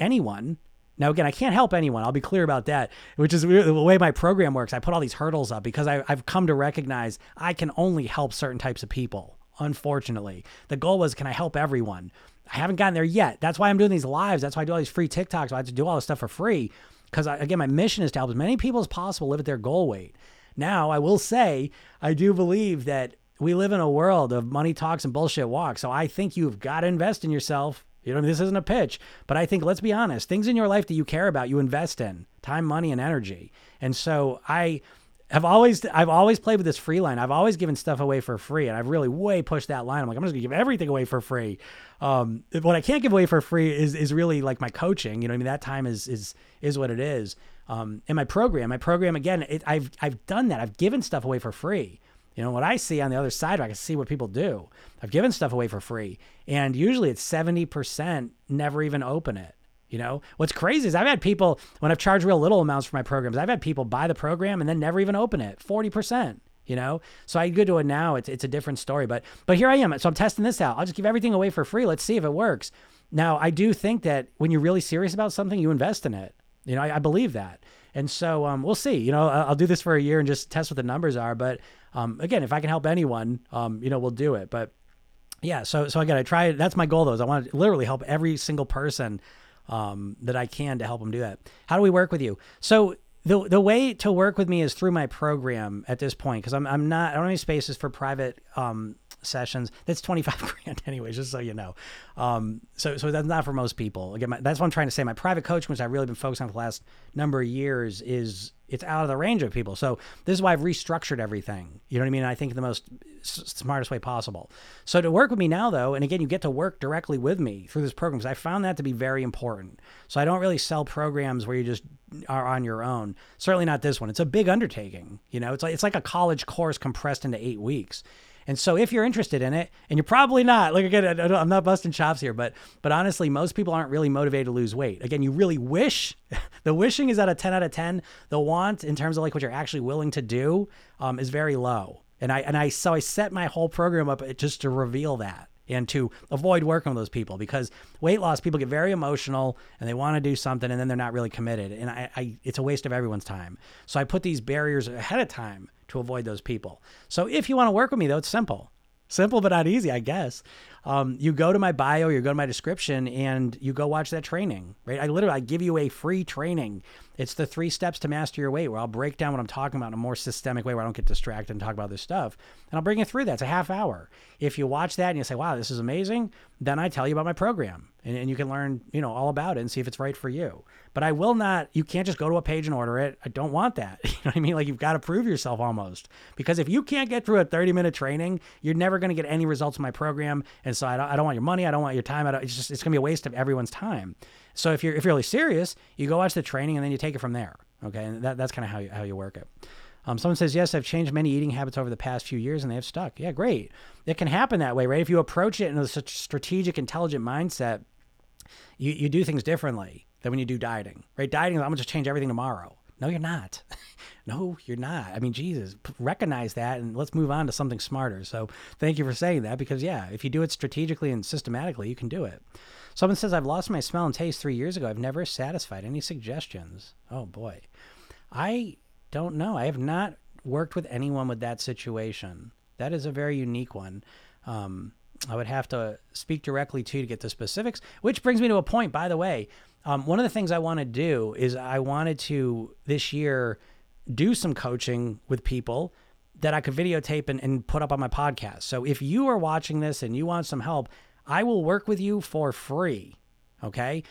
anyone? Now, again, I can't help anyone. I'll be clear about that, which is the way my program works. I put all these hurdles up because I've come to recognize I can only help certain types of people. Unfortunately, the goal was, can I help everyone? I haven't gotten there yet. That's why I'm doing these lives. That's why I do all these free TikToks. I have to do all this stuff for free. Because again, my mission is to help as many people as possible live at their goal weight. Now, I will say, I do believe that we live in a world of money talks and bullshit walks. So I think you've got to invest in yourself. You know, this isn't a pitch, but I think, let's be honest, things in your life that you care about, you invest in time, money, and energy. And so I've always played with this free line. I've always given stuff away for free, and I've really way pushed that line. I'm like, I'm just gonna give everything away for free. What I can't give away for free is really like my coaching. You know what I mean? That time is what it is. And my program again, I've done that. I've given stuff away for free. You know, what I see on the other side, I can see what people do. I've given stuff away for free, and usually it's 70% never even open it. You know, what's crazy is I've had people, when I've charged real little amounts for my programs, I've had people buy the program and then never even open it, 40%, you know? So I go to it now, it's a different story, but here I am. So I'm testing this out. I'll just give everything away for free. Let's see if it works. Now, I do think that when you're really serious about something, you invest in it. You know, I believe that. And so we'll see, you know, I'll do this for a year and just test what the numbers are. But again, if I can help anyone, you know, we'll do it. But yeah, so again, I try it. That's my goal though, is I want to literally help every single person that I can to help them do that. How do we work with you? So the way to work with me is through my program at this point, because I don't have any spaces for private sessions. That's $25,000 anyways, just so you know. So that's not for most people. Again, that's what I'm trying to say. My private coaching, which I've really been focused on for the last number of years, it's out of the range of people. So this is why I've restructured everything. You know what I mean? I think in the most smartest way possible. So to work with me now though, and again, you get to work directly with me through this program, because I found that to be very important. So I don't really sell programs where you just are on your own. Certainly not this one. It's a big undertaking. You know, it's like a college course compressed into 8 weeks. And so if you're interested in it, and you're probably not, like again, I'm not busting chops here, but honestly, most people aren't really motivated to lose weight. Again, you really wish, the wishing is at a 10 out of 10. The want in terms of like what you're actually willing to do is very low. And so I set my whole program up just to reveal that and to avoid working with those people, because weight loss, people get very emotional and they want to do something and then they're not really committed. And it's a waste of everyone's time. So I put these barriers ahead of time to avoid those people. So if you want to work with me though, it's simple, but not easy, I guess. You go to my bio, you go to my description, and you go watch that training, right? I give you a free training. It's the 3 steps to master your weight, where I'll break down what I'm talking about in a more systemic way, where I don't get distracted and talk about this stuff. And I'll bring you through that. It's a half hour. If you watch that and you say, wow, this is amazing, then I tell you about my program, and you can learn, all about it and see if it's right for you. But I will not, you can't just go to a page and order it. I don't want that. You know what I mean? Like, you've got to prove yourself almost, because if you can't get through a 30-minute training, you're never going to get any results in my program. And so I don't want your money. I don't want your time. It's going to be a waste of everyone's time. So if you're really serious, you go watch the training and then you take it from there. Okay. And that's kind of how you work it. Someone says, yes, I've changed many eating habits over the past few years and they have stuck. Yeah, great. It can happen that way, right? If you approach it in a such strategic, intelligent mindset, you do things differently than when you do dieting, right? Dieting is, I'm going to just change everything tomorrow. No, you're not. No, you're not. I mean, Jesus, recognize that and let's move on to something smarter. So thank you for saying that, because yeah, if you do it strategically and systematically, you can do it. Someone says, I've lost my smell and taste 3 years ago. I've never satisfied. Any suggestions? Oh boy. I don't know. I have not worked with anyone with that situation. That is a very unique one. I would have to speak directly to get the specifics, which brings me to a point, by the way. One of the things I want to do is I wanted to this year do some coaching with people that I could videotape and put up on my podcast. So if you are watching this and you want some help, I will work with you for free. Okay.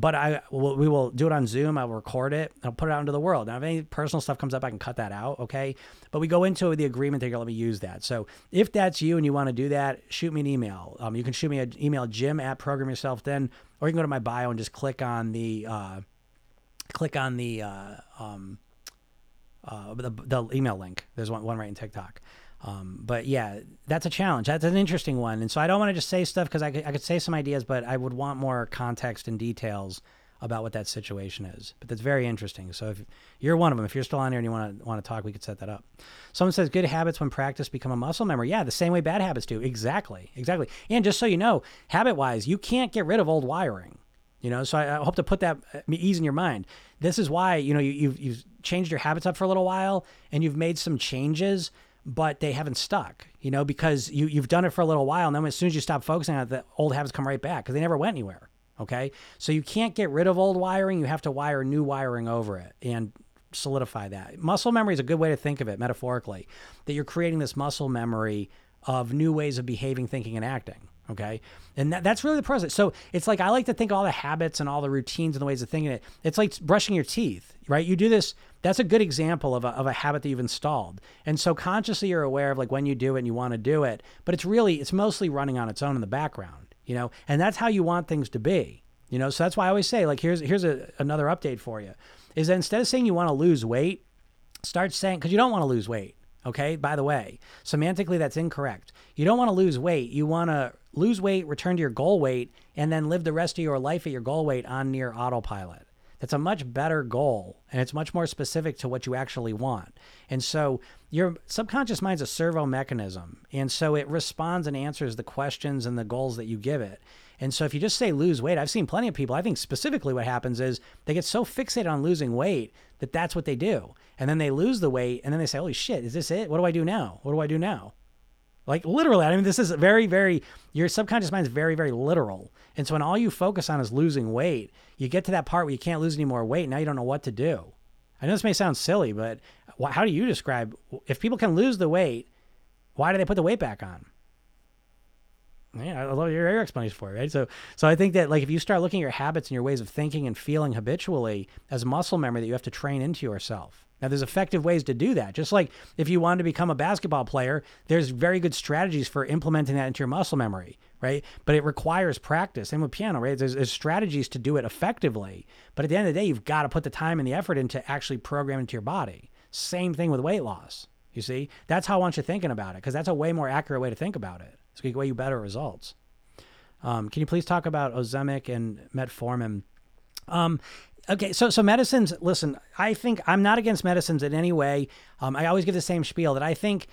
But we will do it on Zoom. I'll record it. I'll put it out into the world. Now, if any personal stuff comes up, I can cut that out, okay? But we go into the agreement that you're going to let me use that. So if that's you and you want to do that, shoot me an email. You can shoot me an email, jim@programyourselfthin, or you can go to my bio and just click on the email link. There's one right in TikTok. But yeah, that's a challenge. That's an interesting one. And so I don't want to just say stuff, because I could say some ideas, but I would want more context and details about what that situation is. But that's very interesting. So if you're one of them, if you're still on here and you want to talk, we could set that up. Someone says good habits when practiced become a muscle memory. Yeah, the same way bad habits do. Exactly. And just so you know, habit-wise, you can't get rid of old wiring. So I hope to put that ease in your mind. This is why, you've changed your habits up for a little while and you've made some changes, but they haven't stuck, because you've done it for a little while. And then as soon as you stop focusing on it, the old habits come right back because they never went anywhere. Okay. So you can't get rid of old wiring. You have to wire new wiring over it and solidify that. Muscle memory is a good way to think of it metaphorically, that you're creating this muscle memory of new ways of behaving, thinking, and acting. Okay. And that's really the process. So it's like, I like to think all the habits and all the routines and the ways of thinking it. It's like brushing your teeth, right? You do this. That's a good example of a habit that you've installed. And so consciously you're aware of like when you do it and you want to do it, but it's mostly running on its own in the background, and that's how you want things to be, So that's why I always say, like, here's another update for you is that instead of saying you want to lose weight, start saying, cause you don't want to lose weight. Okay. By the way, semantically, that's incorrect. You don't want to lose weight. You want to lose weight, return to your goal weight, and then live the rest of your life at your goal weight on near autopilot. That's a much better goal, and it's much more specific to what you actually want. And so your subconscious mind's a servo mechanism, and so it responds and answers the questions and the goals that you give it. And so if you just say lose weight, I've seen plenty of people, I think specifically what happens is they get so fixated on losing weight that that's what they do. And then they lose the weight, and then they say, holy shit, is this it? What do I do now? What do I do now? Like literally, I mean, this is very, very, your subconscious mind is very, very literal. And so when all you focus on is losing weight, you get to that part where you can't lose any more weight. Now you don't know what to do. I know this may sound silly, but how do you describe, if people can lose the weight, why do they put the weight back on? Yeah, I love your explanation for it, right? So I think that like if you start looking at your habits and your ways of thinking and feeling habitually as muscle memory that you have to train into yourself. Now, there's effective ways to do that. Just like if you wanted to become a basketball player, there's very good strategies for implementing that into your muscle memory, right? But it requires practice. Same with piano, right? There's strategies to do it effectively. But at the end of the day, you've got to put the time and the effort into actually programming into your body. Same thing with weight loss. You see, that's how I want you thinking about it, because that's a way more accurate way to think about it. It's going to get you better results. Can you please talk about Ozempic and Metformin? Okay. So medicines, listen, I think I'm not against medicines in any way. I always give the same spiel that I think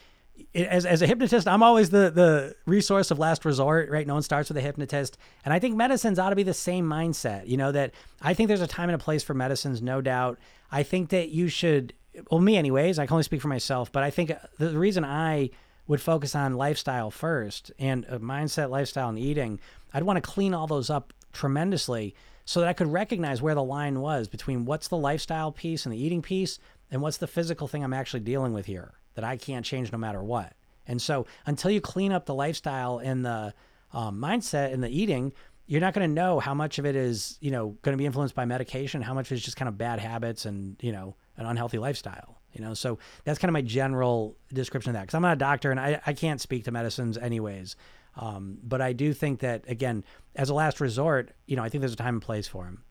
as a hypnotist, I'm always the resource of last resort, right? No one starts with a hypnotist. And I think medicines ought to be the same mindset, that I think there's a time and a place for medicines, no doubt. I think that you should, well, me anyways, I can only speak for myself, but I think the reason I would focus on lifestyle first and mindset, lifestyle, and eating, I'd want to clean all those up tremendously so that I could recognize where the line was between what's the lifestyle piece and the eating piece and what's the physical thing I'm actually dealing with here that I can't change no matter what. And so until you clean up the lifestyle and the mindset and the eating, you're not going to know how much of it is, you know, going to be influenced by medication, how much is just kind of bad habits and, you know, an unhealthy lifestyle, you know? So that's kind of my general description of that, because I'm not a doctor and I can't speak to medicines anyways. But I do think that, again, as a last resort, you know, I think there's a time and place for them.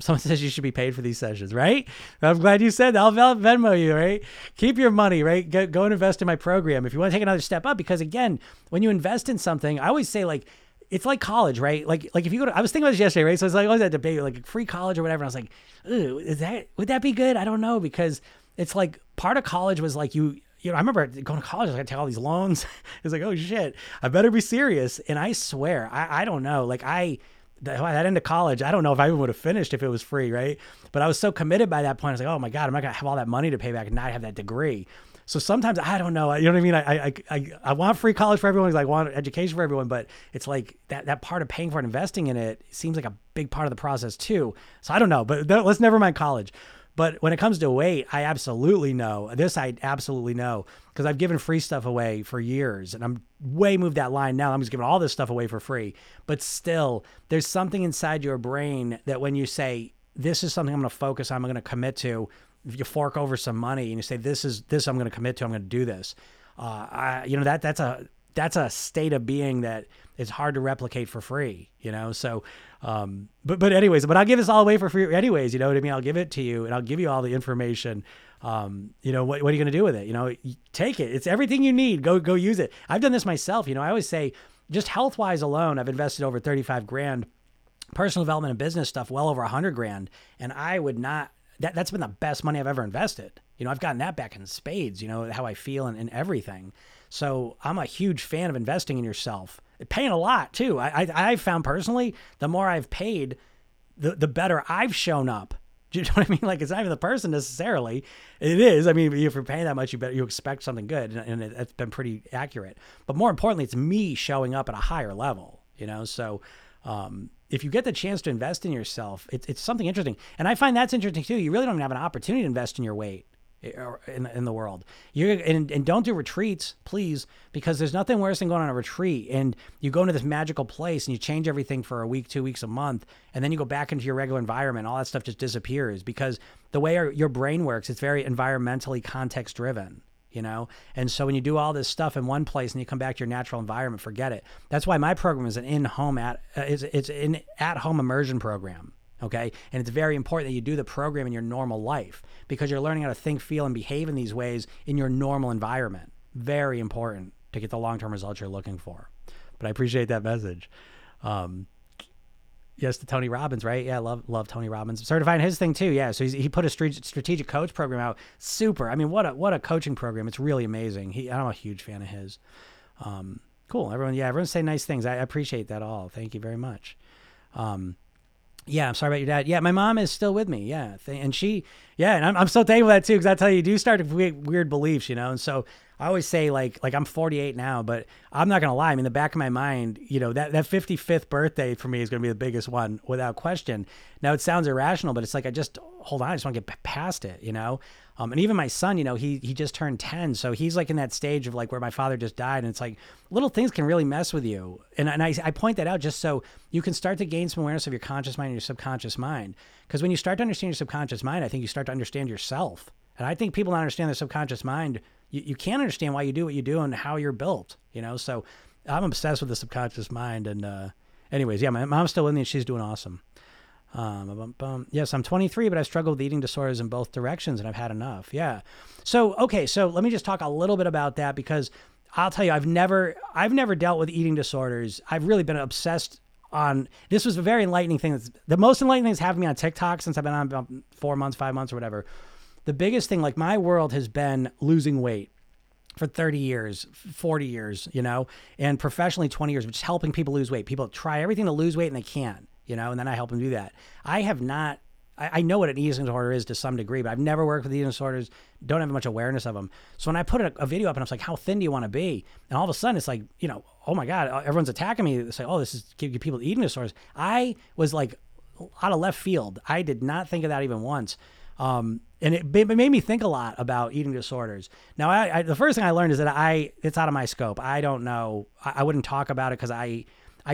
Someone says you should be paid for these sessions, right? I'm glad you said that. I'll Venmo you, right? Keep your money, right? Go and invest in my program if you want to take another step up, because again, when you invest in something, I always say, like, it's like college, right? Like if you go to, I was thinking about this yesterday, right? So it's like always that debate, like free college or whatever. And I was like, ooh, would that be good? I don't know, because it's like part of college was like you know, I remember going to college, I was like, take all these loans. It's like, oh shit, I better be serious. And I swear, I don't know. Like that end of college, I don't know if I even would have finished if it was free, right? But I was so committed by that point. I was like, oh my God, I'm not gonna have all that money to pay back and not have that degree. So sometimes, I don't know, you know what I mean? I want free college for everyone. I want education for everyone, but it's like that part of paying for it, investing in it seems like a big part of the process too. So I don't know, but let's never mind college. But when it comes to weight, I absolutely know. This I absolutely know, because I've given free stuff away for years and I'm way moved that line now. I'm just giving all this stuff away for free. But still, there's something inside your brain that when you say, this is something I'm going to focus on, I'm going to commit to, if you fork over some money and you say, this I'm going to commit to, I'm going to do this. You know, that's a state of being that is hard to replicate for free, you know? So, but anyways, but I'll give this all away for free anyways, you know what I mean? I'll give it to you and I'll give you all the information. You know, what are you going to do with it? You know, take it. It's everything you need. Go use it. I've done this myself. You know, I always say just health wise alone, I've invested over 35 grand, personal development and business stuff, well over 100 grand. And I would not, that's been the best money I've ever invested. You know, I've gotten that back in spades, you know, how I feel and everything. So I'm a huge fan of investing in yourself, paying a lot too. I found personally, the more I've paid, the better I've shown up. Do you know what I mean? Like, it's not even the person necessarily. It is. I mean, if you're paying that much, you expect something good. And it's been pretty accurate, but more importantly, it's me showing up at a higher level, you know? So, if you get the chance to invest in yourself, it's something interesting. And I find that's interesting too. You really don't even have an opportunity to invest in your weight or in the world. And don't do retreats, please, because there's nothing worse than going on a retreat and you go into this magical place and you change everything for a week, 2 weeks, a month, and then you go back into your regular environment. All that stuff just disappears, because the way your brain works, it's very environmentally context driven. You know? And so when you do all this stuff in one place and you come back to your natural environment, forget it. That's why my program is an at-home immersion program. Okay. And it's very important that you do the program in your normal life, because you're learning how to think, feel, and behave in these ways in your normal environment. Very important to get the long-term results you're looking for. But I appreciate that message. Yes, to Tony Robbins, right? Yeah, love Tony Robbins. Certifying his thing too, yeah. So he put a strategic coach program out. Super. I mean, what a coaching program. It's really amazing. I'm a huge fan of his. Cool. Everyone say nice things. I appreciate that all. Thank you very much. Yeah, I'm sorry about your dad. Yeah, my mom is still with me. Yeah, and I'm so thankful for that too, because I tell you, you do start to create weird beliefs, you know. And so I always say, like I'm 48 now, but I'm not gonna lie. I mean, the back of my mind, you know, that 55th birthday for me is gonna be the biggest one without question. Now it sounds irrational, but it's like I just want to get past it, you know. And even my son, you know, he just turned 10, so he's like in that stage of like where my father just died, and it's like little things can really mess with you. And I point that out just so you can start to gain some awareness of your conscious mind and your subconscious mind. Because when you start to understand your subconscious mind, I think you start to understand yourself. And I think people don't understand their subconscious mind. You can't understand why you do what you do and how you're built, you know. So I'm obsessed with the subconscious mind. And anyways, yeah, my mom's still with me and she's doing awesome. Yes, I'm 23, but I've struggled with eating disorders in both directions and I've had enough. Yeah. So, okay. So let me just talk a little bit about that, because I'll tell you, I've never dealt with eating disorders. I've really been obsessed on, this was a very enlightening thing. The most enlightening thing that's happened to me on TikTok since I've been on about 4 months, 5 months or whatever. The biggest thing, like my world has been losing weight for 30 years, 40 years, you know, and professionally 20 years, which is helping people lose weight. People try everything to lose weight and they can't. You know, and then I help them do that. I have not I know what an eating disorder is to some degree, but I've never worked with eating disorders, don't have much awareness of them. So when I put a video up and I was like, how thin do you want to be? And all of a sudden it's like, you know, oh my God, everyone's attacking me. It's like, oh, this is give people eating disorders. I was like out of left field. I did not think of that even once. And it made me think a lot about eating disorders. Now, the first thing I learned is that it's out of my scope. I don't know. I wouldn't talk about it because I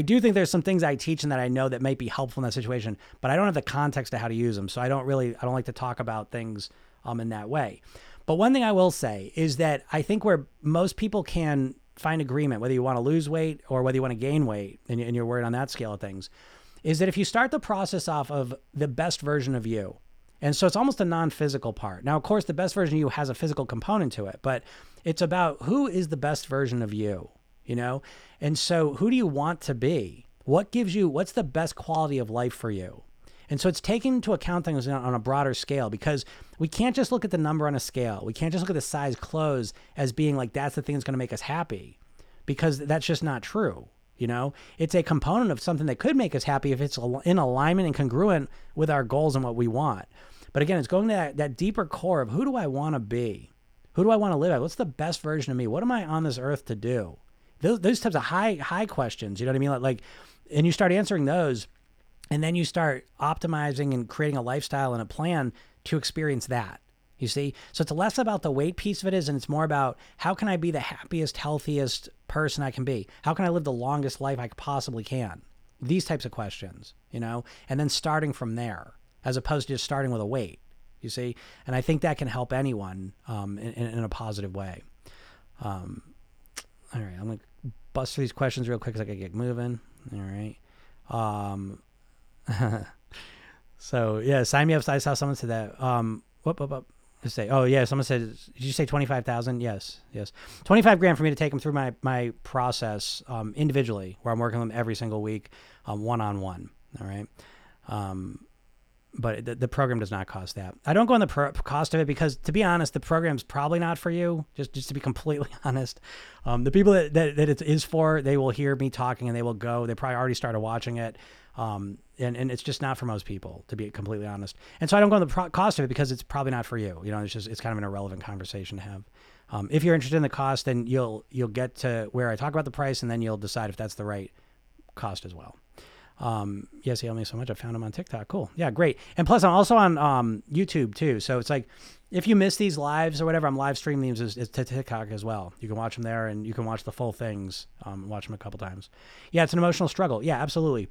do think there's some things I teach and that I know that might be helpful in that situation, but I don't have the context to how to use them. So I don't like to talk about things in that way. But one thing I will say is that I think where most people can find agreement, whether you want to lose weight or whether you want to gain weight, and you're worried on that scale of things, is that if you start the process off of the best version of you, and so it's almost a non-physical part. Now, of course, the best version of you has a physical component to it, but it's about who is the best version of you, you know? And so who do you want to be? What's the best quality of life for you? And so it's taking into account things on a broader scale, because we can't just look at the number on a scale. We can't just look at the size clothes as being like, that's the thing that's going to make us happy, because that's just not true. You know, it's a component of something that could make us happy if it's in alignment and congruent with our goals and what we want. But again, it's going to that deeper core of who do I want to be? Who do I want to live at? What's the best version of me? What am I on this earth to do? Those types of high questions, you know what I mean? Like, and you start answering those, and then you start optimizing and creating a lifestyle and a plan to experience that. You see? So it's less about the weight piece of it is, and it's more about how can I be the happiest, healthiest person I can be? How can I live the longest life I possibly can? These types of questions, you know? And then starting from there, as opposed to just starting with a weight, you see? And I think that can help anyone in a positive way. All right, I'm gonna bust through these questions real quick because I gotta get moving. All right. So yeah, sign me up. I saw someone say that. Say, oh yeah, someone said, did you say 25,000? Yes. 25 grand for me to take them through my process individually, where I'm working with them every single week, one-on-one. All right. But the program does not cost that. I don't go on the cost of it because, to be honest, the program's probably not for you, just to be completely honest. The people that it is for, they will hear me talking and they will go. They probably already started watching it. And it's just not for most people, to be completely honest. And so I don't go on the cost of it because it's probably not for you. You know, it's kind of an irrelevant conversation to have. If you're interested in the cost, then you'll get to where I talk about the price, and then you'll decide if that's the right cost as well. Yes, he helped me so much. I found him on TikTok. Cool. Yeah, great. And plus I'm also on YouTube too. So it's like, if you miss these lives or whatever, I'm live streaming these to TikTok as well. You can watch them there, and you can watch the full things, watch them a couple times. Yeah, it's an emotional struggle. Yeah, absolutely.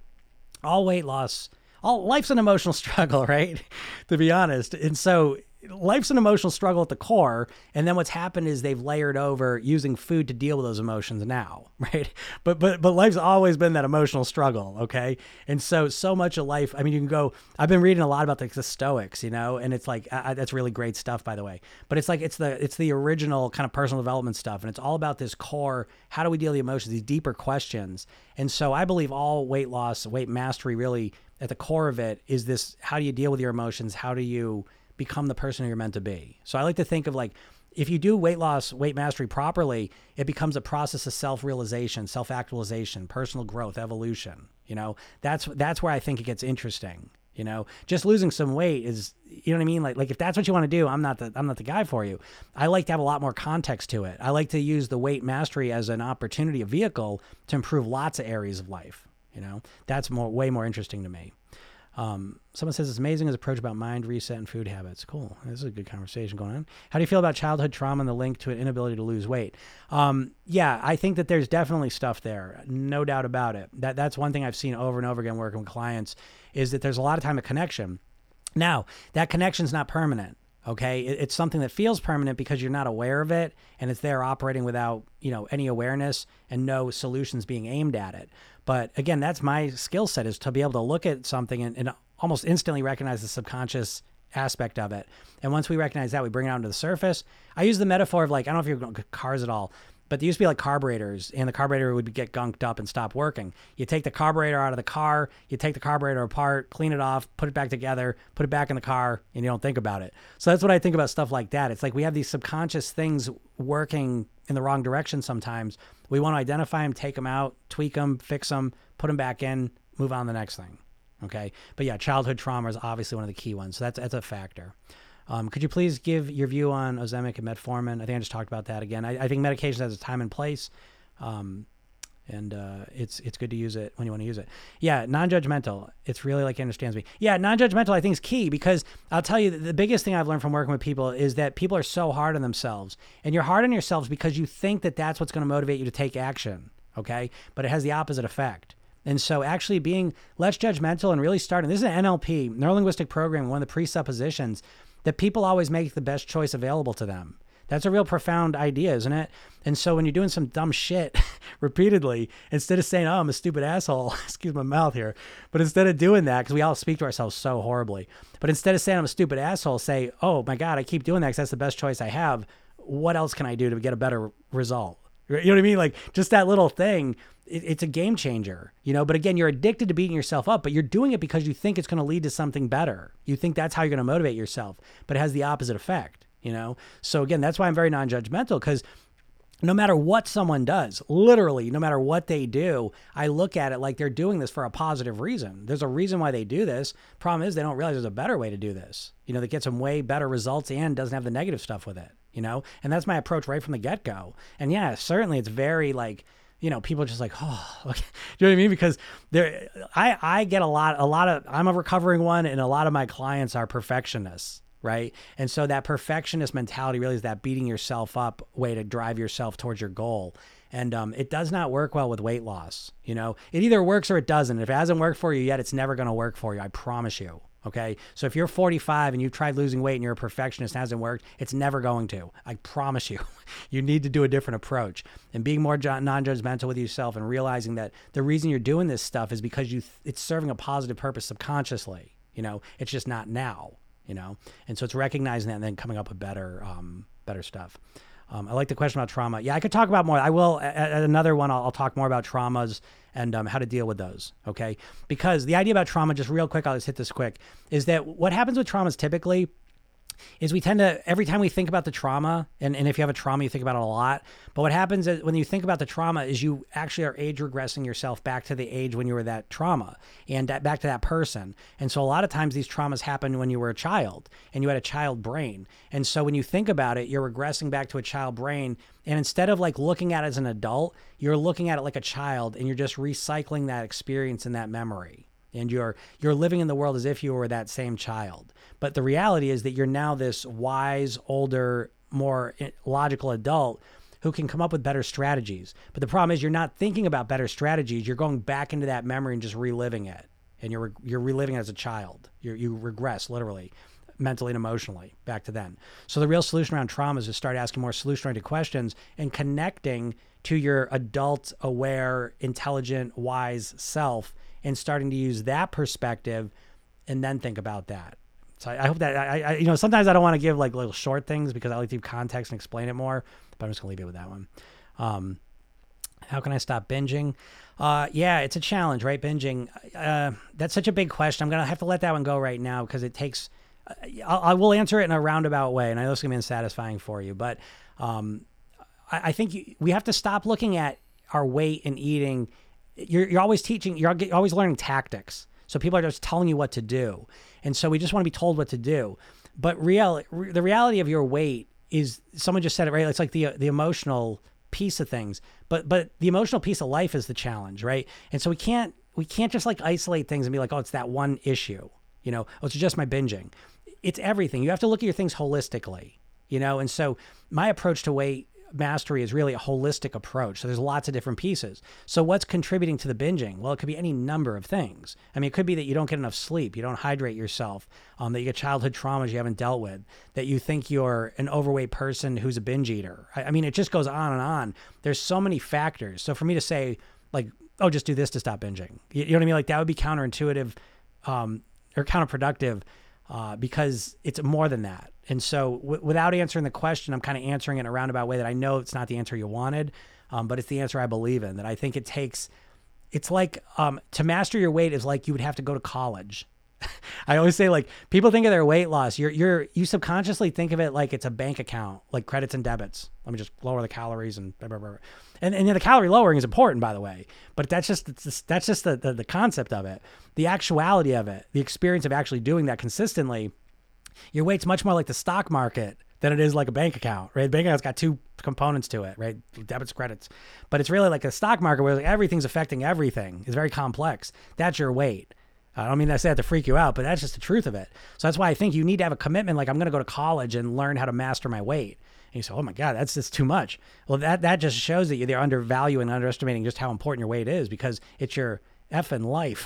All weight loss, all life's an emotional struggle, right? To be honest. And so life's an emotional struggle at the core. And then what's happened is they've layered over using food to deal with those emotions now, right? But life's always been that emotional struggle. Okay. And so much of life, I mean, you can go, I've been reading a lot about the Stoics, you know, and it's like, that's really great stuff, by the way, but it's like, it's the original kind of personal development stuff. And it's all about this core, how do we deal with the emotions, these deeper questions. And so I believe all weight loss, weight mastery, really at the core of it is this, how do you deal with your emotions? How do you become the person you're meant to be? So I like to think of, like, if you do weight loss, weight mastery properly, it becomes a process of self-realization, self-actualization, personal growth, evolution. You know, that's where I think it gets interesting. You know, just losing some weight is, you know what I mean? Like if that's what you want to do, I'm not the guy for you. I like to have a lot more context to it. I like to use the weight mastery as an opportunity, a vehicle to improve lots of areas of life. You know, that's way more interesting to me. Someone says it's amazing his approach about mind reset and food habits. Cool. This is a good conversation going on. How do you feel about childhood trauma and the link to an inability to lose weight? Yeah, I think that there's definitely stuff there. No doubt about it. That's one thing I've seen over and over again working with clients, is that there's a lot of time of connection. Now, that connection's not permanent. Okay. It's something that feels permanent because you're not aware of it, and it's there operating without, you know, any awareness and no solutions being aimed at it. But again, that's my skill set, is to be able to look at something and almost instantly recognize the subconscious aspect of it. And once we recognize that, we bring it out to the surface. I use the metaphor of, like, I don't know if you're going to cars at all, but they used to be like carburetors, and the carburetor would get gunked up and stop working. You take the carburetor out of the car, you take the carburetor apart, clean it off, put it back together, put it back in the car, and you don't think about it. So that's what I think about stuff like that. It's like we have these subconscious things working in the wrong direction sometimes. We want to identify them, take them out, tweak them, fix them, put them back in, move on to the next thing. Okay. But yeah, childhood trauma is obviously one of the key ones. So that's a factor. Could you please give your view on Ozempic and Metformin? I think I just talked about that again. I think medication has a time and place. And it's good to use it when you want to use it. Yeah, non-judgmental. It's really like it understands me. Yeah, non-judgmental I think is key, because I'll tell you the biggest thing I've learned from working with people is that people are so hard on themselves. And you're hard on yourselves because you think that that's what's going to motivate you to take action, okay? But it has the opposite effect. And so actually being less judgmental and really starting, this is an NLP, neuro-linguistic programming, one of the presuppositions that people always make the best choice available to them. That's a real profound idea, isn't it? And so when you're doing some dumb shit repeatedly, instead of saying, oh, I'm a stupid asshole, excuse my mouth here, but instead of doing that, because we all speak to ourselves so horribly, but instead of saying I'm a stupid asshole, say, oh my God, I keep doing that because that's the best choice I have. What else can I do to get a better result? You know what I mean? Like just that little thing, it's a game changer, you know? But again, you're addicted to beating yourself up, but you're doing it because you think it's going to lead to something better. You think that's how you're going to motivate yourself, but it has the opposite effect. You know, so again, that's why I'm very non-judgmental, because no matter what someone does, literally, no matter what they do, I look at it like they're doing this for a positive reason. There's a reason why they do this. Problem is they don't realize there's a better way to do this, you know, that gets them way better results and doesn't have the negative stuff with it, you know, and that's my approach right from the get-go. And yeah, certainly it's very like, you know, people are just like, oh, okay. Do you know what I mean? Because there, I get a lot of, I'm a recovering one, and a lot of my clients are perfectionists. Right. And so that perfectionist mentality really is that beating yourself up way to drive yourself towards your goal. And it does not work well with weight loss. You know, it either works or it doesn't. If it hasn't worked for you yet, it's never going to work for you. I promise you. OK, so if you're 45 and you've tried losing weight and you're a perfectionist and it hasn't worked, it's never going to. I promise you, you need to do a different approach, and being more non-judgmental with yourself and realizing that the reason you're doing this stuff is because it's serving a positive purpose subconsciously. You know, it's just not now. You know, and so it's recognizing that and then coming up with better stuff. I like the question about trauma. Yeah, I could talk about more. I will at another one. I'll talk more about traumas and how to deal with those. Okay, because the idea about trauma, just real quick, I'll just hit this quick, is that what happens with traumas typically is we tend to, every time we think about the trauma, and if you have a trauma, you think about it a lot. But what happens is when you think about the trauma is you actually are age regressing yourself back to the age when you were that trauma and back to that person. And so a lot of times these traumas happen when you were a child and you had a child brain. And so when you think about it, you're regressing back to a child brain. And instead of like looking at it as an adult, you're looking at it like a child, and you're just recycling that experience and that memory. And you're living in the world as if you were that same child. But the reality is that you're now this wise, older, more logical adult who can come up with better strategies. But the problem is you're not thinking about better strategies. You're going back into that memory and just reliving it. And you're reliving it as a child. You regress literally, mentally and emotionally back to then. So the real solution around trauma is to start asking more solution-oriented questions and connecting to your adult, aware, intelligent, wise self, and starting to use that perspective and then think about that. So I hope that, I you know, sometimes I don't want to give like little short things because I like to give context and explain it more, but I'm just gonna leave it with that one. How can I stop binging? Yeah, it's a challenge, right? Binging, that's such a big question. I'm gonna have to let that one go right now because it takes, I will answer it in a roundabout way, and I know it's gonna be unsatisfying for you, but I think we have to stop looking at our weight and eating. You're always teaching, you're always learning tactics. So people are just telling you what to do. And so we just want to be told what to do. But the reality of your weight is, someone just said it, right? It's like the emotional piece of things, but the emotional piece of life is the challenge, right? And so we can't just like isolate things and be like, oh, it's that one issue, you know, oh, it's just my binging. It's everything. You have to look at your things holistically, you know? And so my approach to weight mastery is really a holistic approach. So there's lots of different pieces. So what's contributing to the binging? Well, it could be any number of things. I mean, it could be that you don't get enough sleep, you don't hydrate yourself, that you get childhood traumas you haven't dealt with, that you think you're an overweight person who's a binge eater. I mean, it just goes on and on. There's so many factors. So for me to say like, oh, just do this to stop binging, you know what I mean? Like that would be counterintuitive or counterproductive because it's more than that. And so without answering the question, I'm kind of answering it in a roundabout way that I know it's not the answer you wanted, but it's the answer I believe in, that I think it takes, it's like, to master your weight is like you would have to go to college. I always say, like, people think of their weight loss, you subconsciously think of it like it's a bank account, like credits and debits. Let me just lower the calories and blah, blah, blah. And the calorie lowering is important, by the way, but that's just the concept of it. The actuality of it, the experience of actually doing that consistently, your weight's much more like the stock market than it is like a bank account, right? The bank account's got two components to it, right? Debits, credits. But it's really like a stock market where like everything's affecting everything. It's very complex. That's your weight. I don't mean to say that to freak you out, but that's just the truth of it. So that's why I think you need to have a commitment, like I'm going to go to college and learn how to master my weight. And you say, oh my God, that's just too much. Well, that just shows that you're undervaluing and underestimating just how important your weight is, because it's your effing life.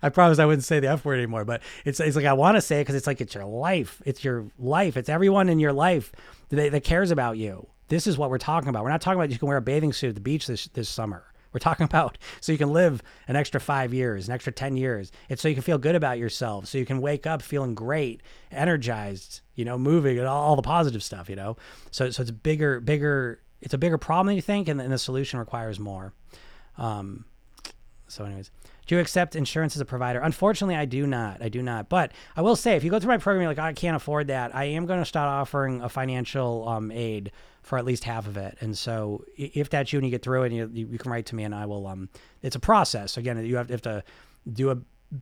I promise I wouldn't say the F word anymore, but it's like I want to say it because it's like it's your life. It's your life. It's everyone in your life that cares about you. This is what we're talking about. We're not talking about you can wear a bathing suit at the beach this summer. We're talking about so you can live an extra 5 years, an extra 10 years. It's so you can feel good about yourself, so you can wake up feeling great, energized, moving, and all the positive stuff, So it's a bigger problem than you think, and the solution requires more. So anyways, do you accept insurance as a provider? Unfortunately, I do not. But I will say, if you go through my program, you're like, I can't afford that, I am going to start offering a financial aid for at least half of it. And so if that's you and you get through it, you can write to me and I will, it's a process. Again, you have to do a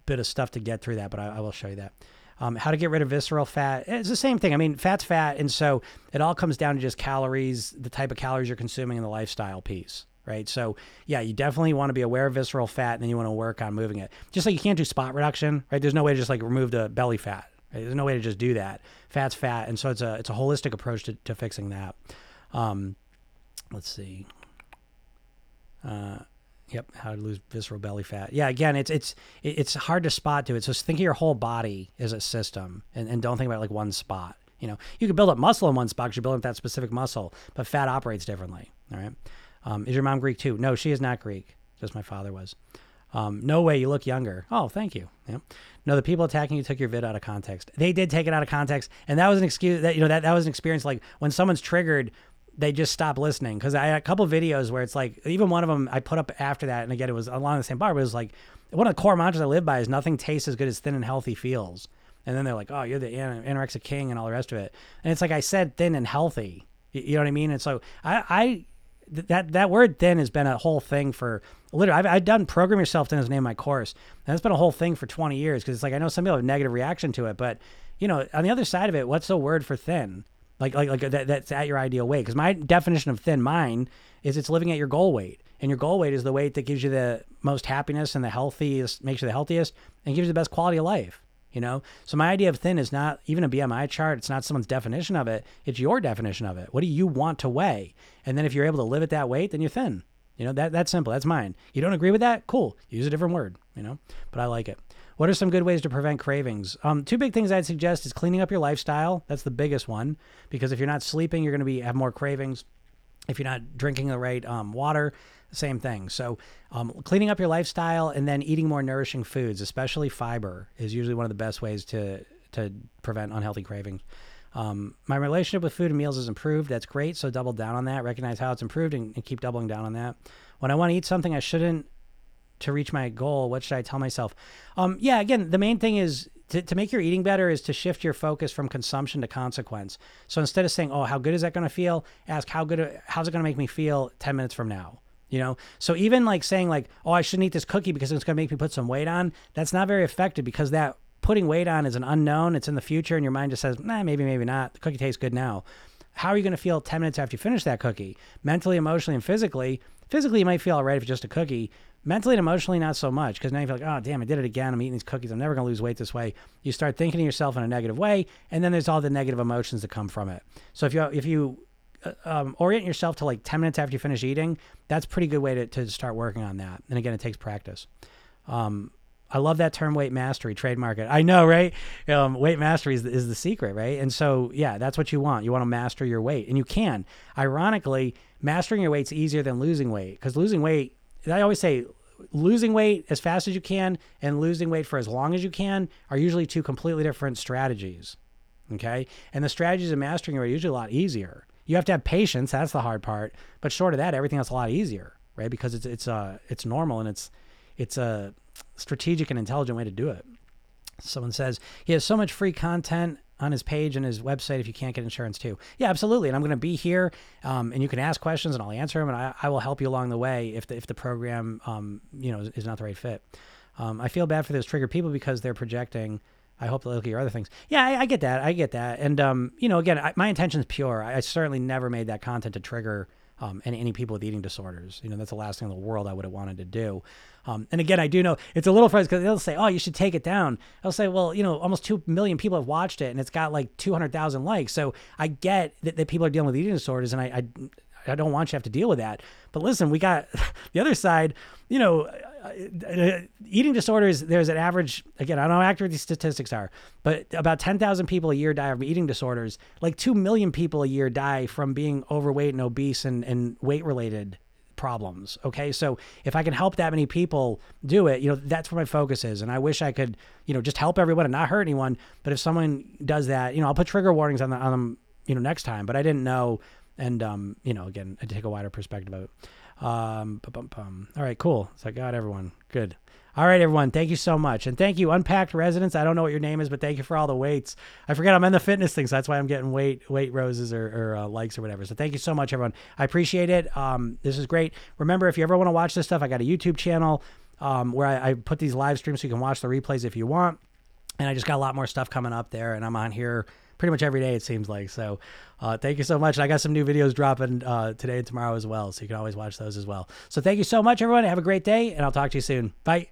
bit of stuff to get through that, but I will show you that. How to get rid of visceral fat. It's the same thing. I mean, fat's fat. And so it all comes down to just calories, the type of calories you're consuming, and the lifestyle piece. Right. So, yeah, you definitely want to be aware of visceral fat, and then you want to work on moving it. Just like you can't do spot reduction. Right. There's no way to just like remove the belly fat. Right? There's no way to just do that. Fat's fat. And so it's a holistic approach to fixing that. Let's see. Yep. How to lose visceral belly fat. Yeah. Again, it's hard to spot to it. So think of your whole body as a system, and don't think about it like one spot. You can build up muscle in one spot because you're building up that specific muscle, but fat operates differently. All right. Is your mom Greek too? No, she is not Greek. Just my father was. No way, you look younger. Oh, thank you. Yeah. No, the people attacking you took your vid out of context. They did take it out of context. And that was an excuse that, that was an experience. Like when someone's triggered, they just stop listening. Cause I had a couple of videos where it's like, even one of them I put up after that. And again, it was along the same bar, but it was like, one of the core mantras I live by is nothing tastes as good as thin and healthy feels. And then they're like, oh, you're the anorexic king and all the rest of it. And it's like, I said thin and healthy, you know what I mean? And so that word thin has been a whole thing for literally, I've done Program Yourself Thin as the name of my course. And that's been a whole thing for 20 years. Cause it's like, I know some people have a negative reaction to it, but on the other side of it, what's the word for thin? Like that's at your ideal weight. Cause my definition of thin, mine is it's living at your goal weight, and your goal weight is the weight that gives you the most happiness and the healthiest, makes you the healthiest and gives you the best quality of life. So my idea of thin is not even a BMI chart. It's not someone's definition of it. It's your definition of it. What do you want to weigh? And then if you're able to live at that weight, then you're thin. That's simple. That's mine. You don't agree with that? Cool. Use a different word, but I like it. What are some good ways to prevent cravings? Two big things I'd suggest is cleaning up your lifestyle. That's the biggest one, because if you're not sleeping, you're going to have more cravings. If you're not drinking the right water, same thing. So cleaning up your lifestyle and then eating more nourishing foods, especially fiber, is usually one of the best ways to prevent unhealthy cravings. My relationship with food and meals has improved. That's great. So double down on that. Recognize how it's improved and keep doubling down on that. When I want to eat something I shouldn't to reach my goal, what should I tell myself? Yeah, again, the main thing is to make your eating better is to shift your focus from consumption to consequence. So instead of saying, oh, how good is that going to feel? Ask, how's it going to make me feel 10 minutes from now? So even like saying like, oh, I shouldn't eat this cookie because it's going to make me put some weight on. That's not very effective, because that putting weight on is an unknown. It's in the future. And your mind just says, nah, maybe, maybe not. The cookie tastes good now. How are you going to feel 10 minutes after you finish that cookie? Mentally, emotionally, and physically. Physically, you might feel all right if it's just a cookie. Mentally and emotionally, not so much, because now you feel like, oh, damn, I did it again. I'm eating these cookies. I'm never going to lose weight this way. You start thinking to yourself in a negative way, and then there's all the negative emotions that come from it. So if you orient yourself to like 10 minutes after you finish eating, that's a pretty good way to start working on that. And again, it takes practice. I love that term, weight mastery, trademark it. I know, right? Weight mastery is the secret, right? And so, yeah, that's what you want. You want to master your weight, and you can. Ironically, mastering your weight's easier than losing weight, because losing weight, I always say, losing weight as fast as you can and losing weight for as long as you can are usually two completely different strategies, okay? And the strategies of mastering your weight are usually a lot easier. You have to have patience. That's the hard part. But short of that, everything else is a lot easier, right? Because it's normal, and it's a strategic and intelligent way to do it. Someone says he has so much free content on his page and his website if you can't get insurance too. Yeah, absolutely. And I'm going to be here and you can ask questions and I'll answer them, and I will help you along the way if the program, is not the right fit. I feel bad for those triggered people because they're projecting. I hope they look at your other things. Yeah, I get that. And, again, my intention's pure. I certainly never made that content to trigger any people with eating disorders. That's the last thing in the world I would have wanted to do. And again, I do know it's a little frustrating because they'll say, oh, you should take it down. I'll say, well, almost 2 million people have watched it and it's got like 200,000 likes. So I get that people are dealing with eating disorders, and I don't want you to have to deal with that. But listen, we got the other side, eating disorders. There's an average, again, I don't know how accurate these statistics are, but about 10,000 people a year die from eating disorders. Like 2 million people a year die from being overweight and obese and weight related problems. Okay. So if I can help that many people do it, that's where my focus is. And I wish I could, just help everyone and not hurt anyone. But if someone does that, I'll put trigger warnings on them, next time, but I didn't know. And, again, I take a wider perspective of it. All right, cool. So I got everyone. Good. All right, everyone. Thank you so much. And thank you, Unpacked Residents. I don't know what your name is, but thank you for all the weights. I forget I'm in the fitness thing, so that's why I'm getting weight roses or likes or whatever. So thank you so much, everyone. I appreciate it. This is great. Remember, if you ever want to watch this stuff, I got a YouTube channel where I put these live streams so you can watch the replays if you want. And I just got a lot more stuff coming up there, and I'm on here pretty much every day, it seems like. So thank you so much. And I got some new videos dropping today and tomorrow as well. So you can always watch those as well. So thank you so much, everyone. Have a great day, and I'll talk to you soon. Bye.